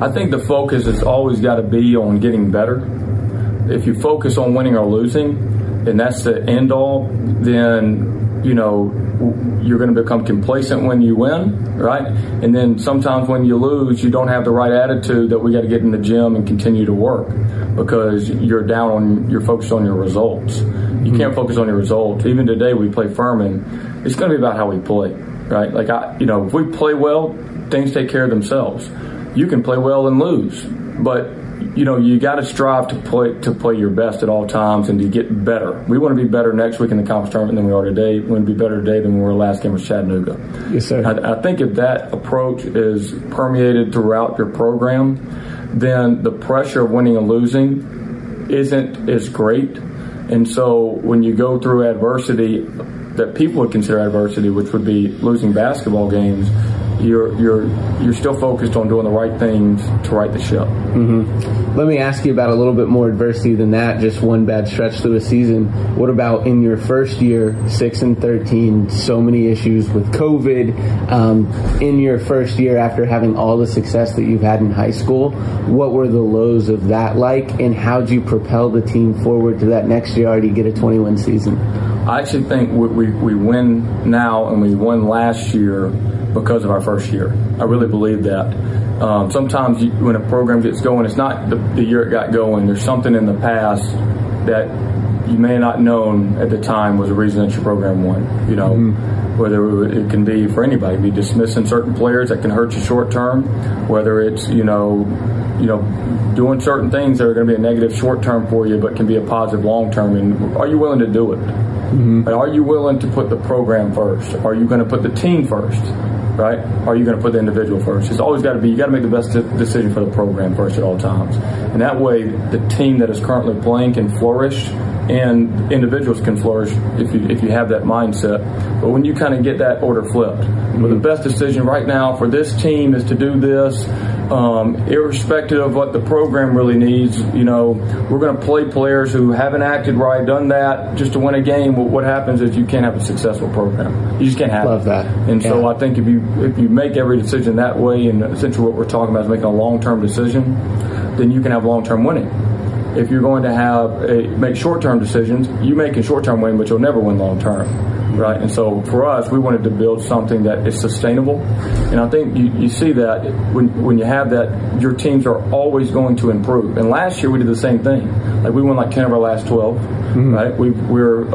I think the focus has always got to be on getting better. If you focus on winning or losing, and that's the end all, then you know, you're going to become complacent when you win, right? And then sometimes when you lose, you don't have the right attitude that we got to get in the gym and continue to work because you're focused on your results. You can't focus on your results. Even today we play Furman. It's going to be about how we play, right? Like, you know, if we play well, things take care of themselves. You can play well and lose, but you know, you got to strive to play your best at all times and to get better. We want to be better next week in the conference tournament than we are today. We want to be better today than we were last game with Chattanooga. Yes, sir. I think if that approach is permeated throughout your program, then the pressure of winning and losing isn't as great. And so when you go through adversity that people would consider adversity, which would be losing basketball games, you're still focused on doing the right things to right the ship. Mm-hmm. Let me ask you about a little bit more adversity than that, just one bad stretch through a season. What about in your first year, 6-13, so many issues with COVID, in your first year after having all the success that you've had in high school, what were the lows of that like, and how'd you propel the team forward to that next year already get a 20-win season? I actually think we win now and we won last year because of our first year. I really believe that. Sometimes when a program gets going, it's not the year it got going. There's something in the past that you may not known at the time was the reason that your program won. You know, whether it can be for anybody, be dismissing certain players that can hurt you short term, whether it's you know, doing certain things that are going to be a negative short term for you, but can be a positive long term. And are you willing to do it? Mm-hmm. Are you willing to put the program first? Are you going to put the team first? Right? Are you going to put the individual first? It's always got to be, you got to make the best decision for the program first at all times. And that way, the team that is currently playing can flourish and individuals can flourish if you have that mindset. But when you kind of get that order flipped, well, the best decision right now for this team is to do this, irrespective of what the program really needs. You know, we're going to play players who haven't acted right, done that just to win a game. Well, what happens is you can't have a successful program. You just can't have Love that. And yeah. So I think if you make every decision that way, and essentially what we're talking about is making a long-term decision, then you can have long-term winning. If you're going to make short-term decisions, you make a short-term win, but you'll never win long-term, right? And so for us, we wanted to build something that is sustainable. And I think you see that when you have that, your teams are always going to improve. And last year we did the same thing. Like we won like 10 of our last 12, right? We're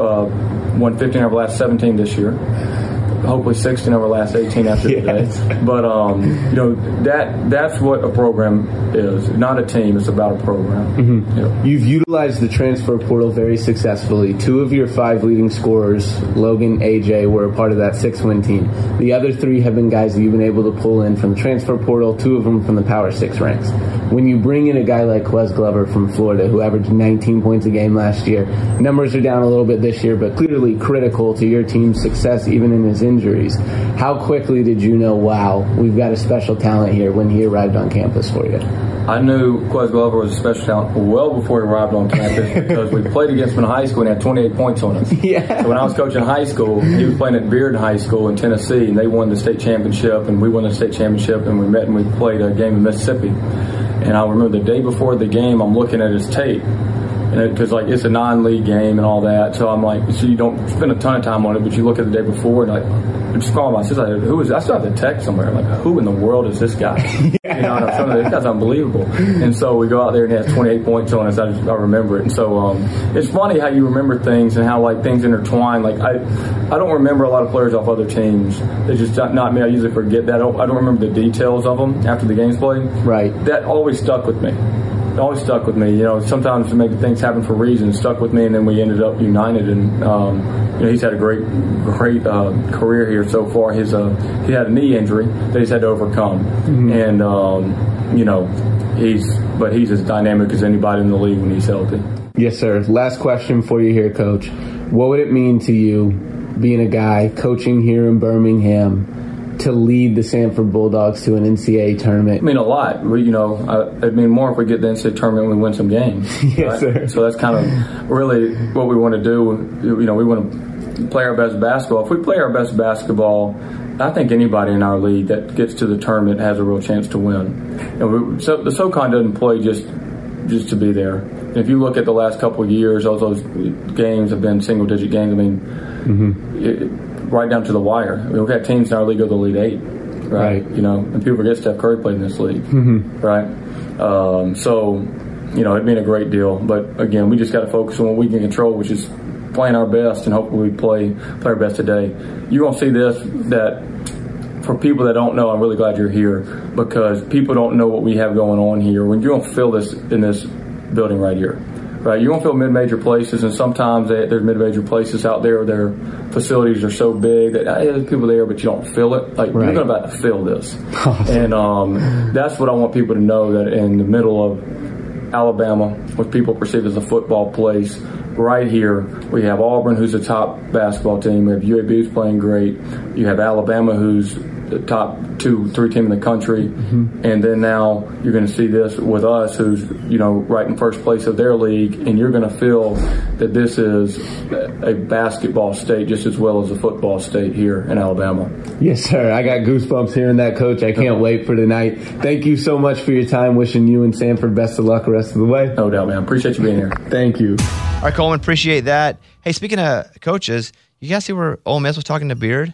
won 15 of our last 17 this year. Hopefully 16 over the last 18 after today. But, you know, that's what a program is. Not a team. It's about a program. Mm-hmm. Yeah. You've utilized the transfer portal very successfully. 2 of your 5 leading scorers, Logan, AJ, were a part of that 6-win team. The other 3 have been guys that you've been able to pull in from the transfer portal, 2 of them from the Power 6 ranks. When you bring in a guy like Wes Glover from Florida, who averaged 19 points a game last year, numbers are down a little bit this year, but clearly critical to your team's success, even in his injuries. How quickly did you know, wow, we've got a special talent here when he arrived on campus for you? I knew Quez Glover was a special talent well before he arrived on campus because we played against him in high school and he had 28 points on us. Yeah. So when I was coaching high school, he was playing at Beard High School in Tennessee, and they won the state championship, and we won the state championship, and we met and we played a game in Mississippi. And I remember the day before the game, I'm looking at his tape. Because like it's a non-league game and all that, so I'm like, so you don't spend a ton of time on it, but you look at the day before and like, I'm just calling my sister, like, who is? I still have the text somewhere. I'm like, who in the world is this guy? Yeah. You know, and I'm like, this guy's unbelievable. And so we go out there and he has 28 points on us. I remember it. And so it's funny how you remember things and how like things intertwine. Like I don't remember a lot of players off other teams. They just not me. I usually forget that. I don't remember the details of them after the game's played. Right. That always stuck with me. It always stuck with me. You know, sometimes to make things happen for reasons, stuck with me, and then we ended up united. And you know, he's had a great career here so far. He had a knee injury that he's had to overcome, and you know, he's as dynamic as anybody in the league when he's healthy. Yes, sir. Last question for you here, Coach. What would it mean to you, being a guy coaching here in Birmingham, to lead the Samford Bulldogs to an NCAA tournament? I mean, a lot. More if we get the NCAA tournament, we win some games. Yes, right? Sir. So that's kind of really what we want to do. You know, we want to play our best basketball. If we play our best basketball, I think anybody in our league that gets to the tournament has a real chance to win. And the SoCon doesn't play just to be there. If you look at the last couple of years, all those games have been single-digit games. I mean, right down to the wire. I mean, we've got teams in our league go to the Elite Eight, right? You know, and people forget Steph Curry played in this league, right? So, you know, it'd mean a great deal. But again, we just got to focus on what we can control, which is playing our best, and hopefully we play our best today. You're gonna see for people that don't know, I'm really glad you're here because people don't know what we have going on here. When you're gonna feel this in this building right here. Right, you won't fill mid-major places, and sometimes there's mid-major places out there. Their facilities are so big that there's people there, but you don't fill it. Like right. You're about to fill this, awesome. And that's what I want people to know. That in the middle of Alabama, what people perceive as a football place, right here we have Auburn, who's the top basketball team. We have UAB, who's playing great. You have Alabama, who's the top 2-3 team in the country, and then now you're going to see this with us, who's right in first place of their league, and you're going to feel that this is a basketball state just as well as a football state here in Alabama. Yes, sir. I got goosebumps hearing that, Coach. I can't wait for tonight. Thank you so much for your time. Wishing you and Samford best of luck the rest of the way. No doubt, man. Appreciate you being here. Thank you. All right, Coleman, appreciate that. Hey, speaking of coaches, you guys see where Ole Miss was talking to Beard?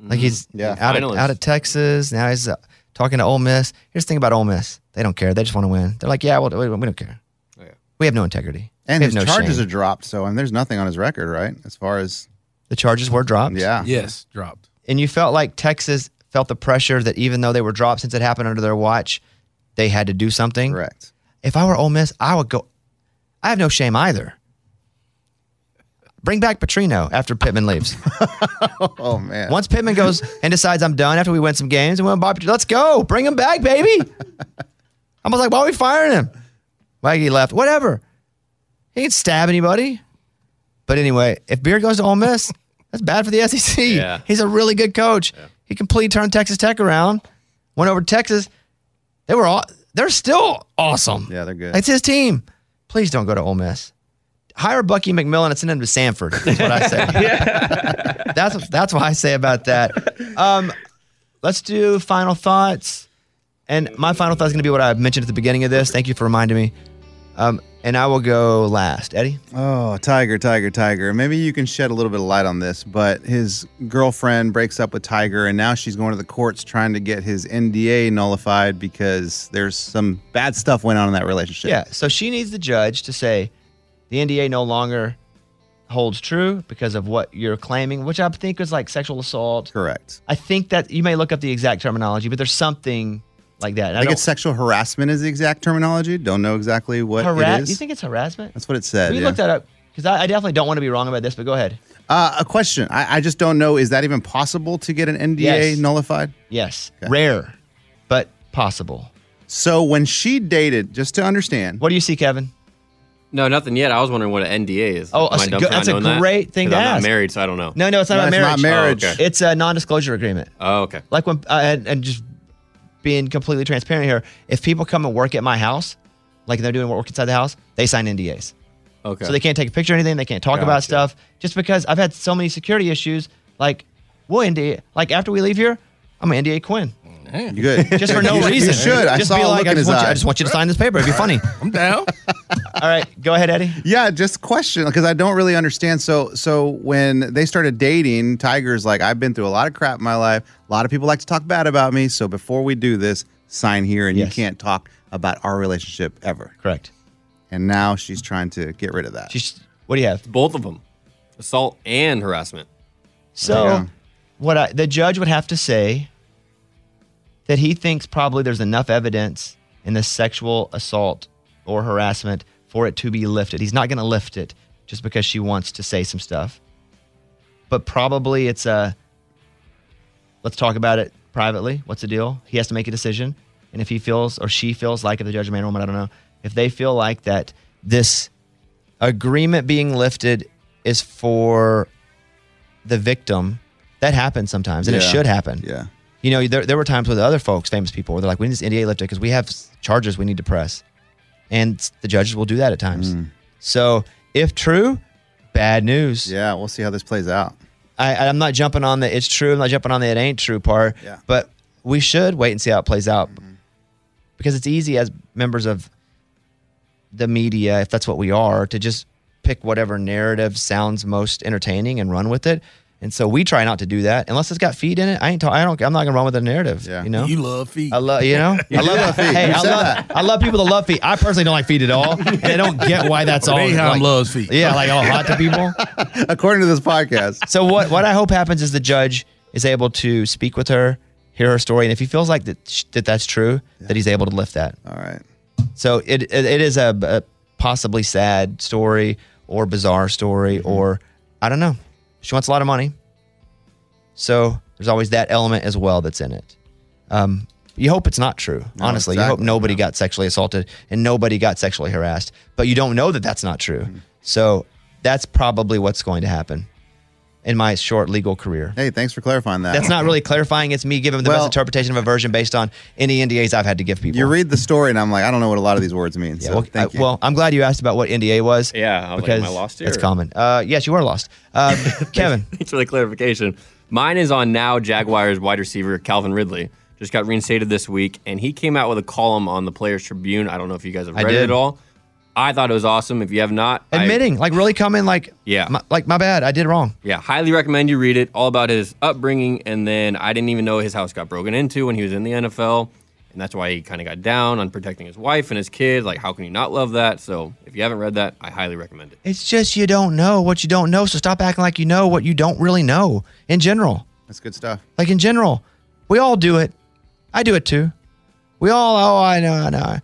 Like he's out of Texas. Now he's talking to Ole Miss. Here's the thing about Ole Miss. They don't care. They just want to win. They're like, yeah, we don't care. Oh, yeah. We have no integrity. And his charges are dropped, so and there's nothing on his record, right? As far as the charges were dropped, yeah, yes, dropped. And you felt like Texas felt the pressure that even though they were dropped, since it happened under their watch, they had to do something. Correct. If I were Ole Miss, I would go. I have no shame either. Bring back Petrino after Pittman leaves. Oh, man. Once Pittman goes and decides I'm done after we win some games, and we win Bobby, let's go. Bring him back, baby. I was like, why are we firing him? Like he left. Whatever. He can stab anybody. But anyway, if Beard goes to Ole Miss, that's bad for the SEC. Yeah. He's a really good coach. Yeah. He completely turned Texas Tech around. Went over to Texas. They're still awesome. Yeah, they're good. It's his team. Please don't go to Ole Miss. Hire Bucky McMillan and send him to Samford. That's what I say. Yeah. That's what I say about that. Let's do final thoughts. And my final thought is going to be what I mentioned at the beginning of this. Thank you for reminding me. And I will go last. Eddie? Oh, Tiger. Maybe you can shed a little bit of light on this, but his girlfriend breaks up with Tiger, and now she's going to the courts trying to get his NDA nullified because there's some bad stuff went on in that relationship. Yeah, so she needs the judge to say, the NDA no longer holds true because of what you're claiming, which I think is like sexual assault. Correct. I think that you may look up the exact terminology, but there's something like that. I think it's sexual harassment is the exact terminology. Don't know exactly what it is. You think it's harassment? That's what it said. Can we look that up? Because I definitely don't want to be wrong about this, but go ahead. A question. I just don't know. Is that even possible to get an NDA nullified? Yes. Okay. Rare, but possible. So when she dated, just to understand. What do you see, Kevin? No, nothing yet. I was wondering what an NDA is. Oh, that's a great thing to ask. I'm not married, so I don't know. No, it's not about marriage. It's not marriage. Oh, okay. It's a non-disclosure agreement. Oh, okay. Like when and just being completely transparent here, if people come and work at my house, like they're doing work inside the house, they sign NDAs. Okay. So they can't take a picture or anything. They can't talk about stuff. Just because I've had so many security issues, like we'll NDA. Like after we leave here, I'm an NDA Quinn. Man. You good? Just for no reason. You should. I just saw a look in his eye. I just want you to sign this paper. It'd be funny. I'm down. All right, go ahead, Eddie. Yeah, just question because I don't really understand. So when they started dating, Tiger's like, I've been through a lot of crap in my life. A lot of people like to talk bad about me. So before we do this, sign here, and you can't talk about our relationship ever. Correct. And now she's trying to get rid of that. What do you have? Both of them, assault and harassment. So the judge would have to say that he thinks probably there's enough evidence in the sexual assault or harassment for it to be lifted. He's not going to lift it just because she wants to say some stuff. But probably it's let's talk about it privately. What's the deal? He has to make a decision. And if he feels or she feels like, if the judge, man or woman, I don't know, if they feel like that this agreement being lifted is for the victim, that happens sometimes. And it should happen. Yeah. You know, there were times with other folks, famous people, where they're like, we need this NDA lifted because we have charges we need to press. And the judges will do that at times. So if true, bad news. Yeah, we'll see how this plays out. I'm not jumping on the it's true. I'm not jumping on the it ain't true part. Yeah. But we should wait and see how it plays out. Mm-hmm. Because it's easy as members of the media, if that's what we are, to just pick whatever narrative sounds most entertaining and run with it. And so we try not to do that unless it's got feet in it. I'm not gonna run with the narrative. Yeah. You know, you love feet. I love feet. Hey, I love people that love feet. I personally don't like feet at all, and I don't get why that's all. Boeheim loves feet. Yeah, like all hot to people. According to this podcast. So what I hope happens is the judge is able to speak with her, hear her story, and if he feels like that's true, that he's able to lift that. All right. So it is a possibly sad story or bizarre story or I don't know. She wants a lot of money. So there's always that element as well that's in it. You hope it's not true, honestly. Exactly. You hope nobody got sexually assaulted and nobody got sexually harassed. But you don't know that that's not true. Mm-hmm. So that's probably what's going to happen in my short legal career. Hey, thanks for clarifying that. That's not really clarifying. It's me giving the best interpretation of a version based on any NDAs I've had to give people. You read the story and I'm like, I don't know what a lot of these words mean. Yeah, so thank you. Well, I'm glad you asked about what NDA was. Yeah, because am I lost here? It's common. Yes, you are lost. Kevin. Thanks for the clarification. Mine is on now Jaguars wide receiver Calvin Ridley. Just got reinstated this week, and he came out with a column on the Players Tribune. I don't know if you guys have read it at all. I thought it was awesome. If you have not, really come in my bad, I did wrong. Yeah, highly recommend you read it. All about his upbringing, and then I didn't even know his house got broken into when he was in the NFL. And that's why he kind of got down on protecting his wife and his kids. Like, how can you not love that? So if you haven't read that, I highly recommend it. It's just you don't know what you don't know, so stop acting like you know what you don't really know in general. That's good stuff. Like, in general, we all do it. I do it too. We all, oh, I know.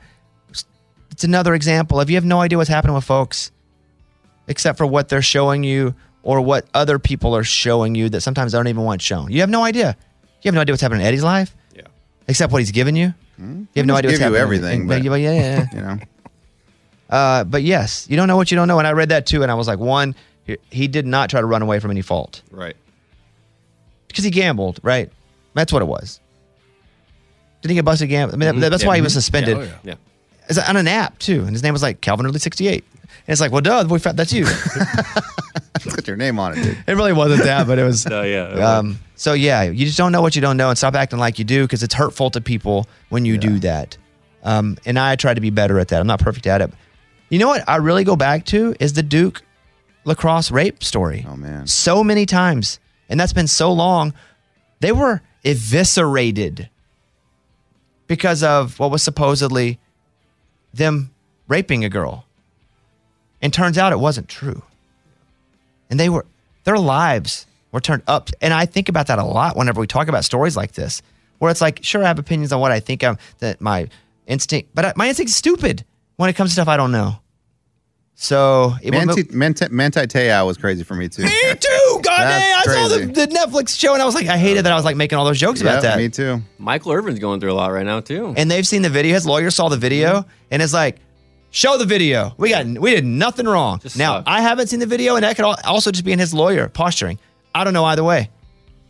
It's another example of you have no idea what's happening with folks except for what they're showing you or what other people are showing you that sometimes they don't even want shown. You have no idea. You have no idea what's happening in Eddie's life. Yeah. Except what he's given you. Mm-hmm. You have no idea what's happening. Give you everything. But, yeah. You know. But yes, you don't know what you don't know. And I read that too, and I was like, one, he did not try to run away from any fault. Right. Because he gambled, right? That's what it was. Didn't he get busted gambling? I mean, that's why he was suspended. Yeah. It's on an app too, and his name was like Calvin Ridley 68. And it's like, well, duh, that's you. Put your name on it, dude. It really wasn't that, but it was. So yeah, you just don't know what you don't know, and stop acting like you do, because it's hurtful to people when you do that. And I try to be better at that. I'm not perfect at it. You know what I really go back to is the Duke lacrosse rape story. Oh man, so many times, and that's been so long. They were eviscerated because of what was supposedly them raping a girl. And turns out it wasn't true. And their lives were turned up. And I think about that a lot whenever we talk about stories like this, where it's like, sure, I have opinions on what I think that my instinct, but my instinct's stupid when it comes to stuff I don't know. So it Manti Te'o was crazy for me too. Me too, goddamn! I saw the Netflix show and I was like, I hated that I was like making all those jokes about that. Me too. Michael Irvin's going through a lot right now too. And they've seen the video. His lawyer saw the video and is like, show the video. We did nothing wrong. Just now sucked. I haven't seen the video, and that could also just be in his lawyer posturing. I don't know either way.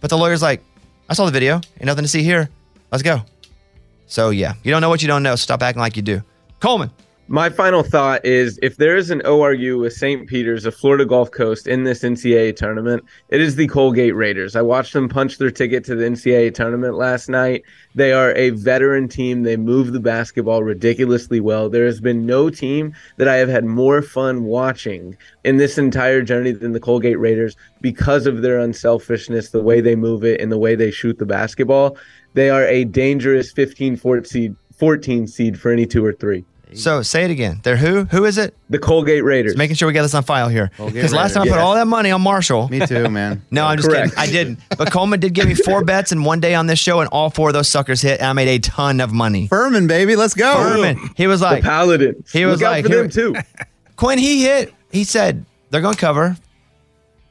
But the lawyer's like, I saw the video. Ain't nothing to see here. Let's go. So yeah, you don't know what you don't know. So stop acting like you do. Coleman. My final thought is, if there is an ORU with St. Peter's of Florida Gulf Coast in this NCAA tournament, it is the Colgate Raiders. I watched them punch their ticket to the NCAA tournament last night. They are a veteran team. They move the basketball ridiculously well. There has been no team that I have had more fun watching in this entire journey than the Colgate Raiders because of their unselfishness, the way they move it, and the way they shoot the basketball. They are a dangerous 14 seed for any two or three. So say it again. They're who? Who is it? The Colgate Raiders. Just making sure we got this on file here. Because last time I put all that money on Marshall. Me too, man. No, I'm just kidding. I didn't. But Coleman did give me 4 bets in one day on this show, and all 4 of those suckers hit, and I made a ton of money. Furman, baby. Let's go. Furman. He was like, the Paladin. He was like, look out for them too. Quinn, he hit. He said, they're going to cover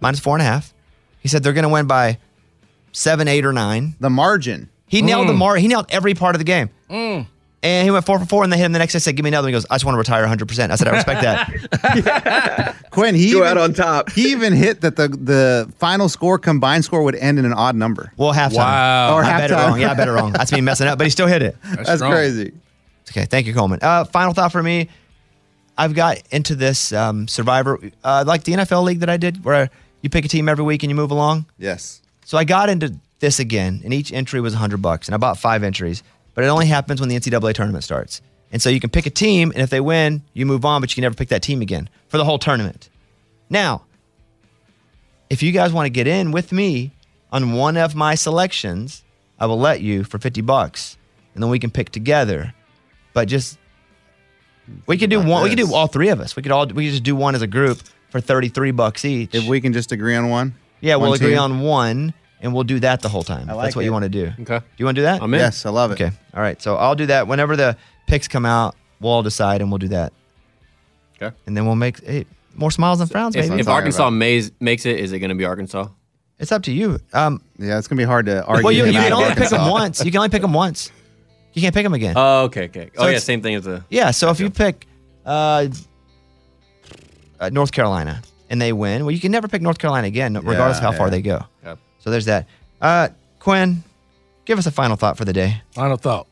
-4.5. He said, they're going to win by 7, 8, or 9. The margin. He nailed the margin. He nailed every part of the game. And he went 4 for 4, and they hit him the next day. I said, give me another one. He goes, I just want to retire 100%. I said, I respect that. Quinn, he go out on top. He even hit that the final score, combined score, would end in an odd number. Well, halftime. Wow. Or halftime. I bet it wrong. That's me messing up, but he still hit it. That's crazy. Okay, thank you, Coleman. Final thought for me. I've got into this Survivor, like the NFL League that I did, where you pick a team every week and you move along. Yes. So I got into this again, and each entry was $100, and I bought 5 entries. But it only happens when the NCAA tournament starts. And so you can pick a team, and if they win, you move on, but you can never pick that team again for the whole tournament. Now, if you guys want to get in with me on one of my selections, I will let you for $50, and then we can pick together. But just, we could do one. We could do all 3 of us. We could just do one as a group for $33 each. If we can just agree on one? Yeah, we'll agree on one. And we'll do that the whole time. That's what you want to do. Okay. Do you want to do that? I'm in. Yes, I love it. Okay. All right. So I'll do that. Whenever the picks come out, we'll all decide and we'll do that. Okay. And then we'll make more smiles and frowns, maybe. If Arkansas makes it, is it going to be Arkansas? It's up to you. Yeah, it's going to be hard to argue. Well, you can only pick them once. You can only pick them once. You can't pick them again. Oh, okay. Oh, so yeah, same thing as the... Yeah, so if you pick North Carolina and they win, well, you can never pick North Carolina again, regardless of how far they go. Yep. So there's that. Quinn, give us a final thought for the day. Final thought.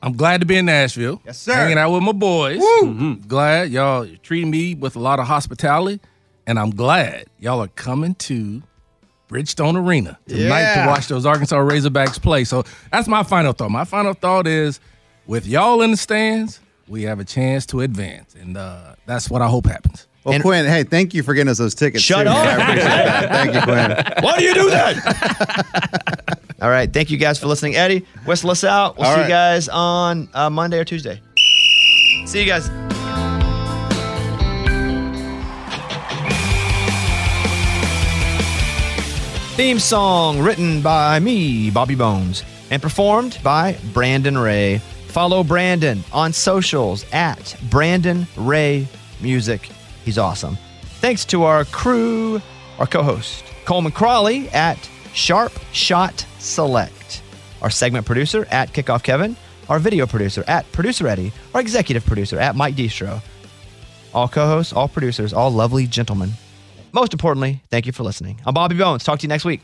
I'm glad to be in Nashville. Yes, sir. Hanging out with my boys. Woo! Mm-hmm. Glad y'all treat me with a lot of hospitality. And I'm glad y'all are coming to Bridgestone Arena tonight to watch those Arkansas Razorbacks play. So that's my final thought. My final thought is, with y'all in the stands, we have a chance to advance. And that's what I hope happens. Well, and Quinn, hey, thank you for getting us those tickets. Shut up. I appreciate that. Thank you, Quinn. Why do you do that? All right. Thank you guys for listening. Eddie, Whistle us out. We'll see you guys on Monday or Tuesday. See you guys. Theme song written by me, Bobby Bones, and performed by Brandon Ray. Follow Brandon on socials at Brandon Ray Music. He's awesome. Thanks to our crew, our co-host, Coleman Crawley at Sharp Shot Select, our segment producer at Kickoff Kevin, our video producer at Producer Eddie, our executive producer at Mike Distro. All co-hosts, all producers, all lovely gentlemen. Most importantly, thank you for listening. I'm Bobby Bones. Talk to you next week.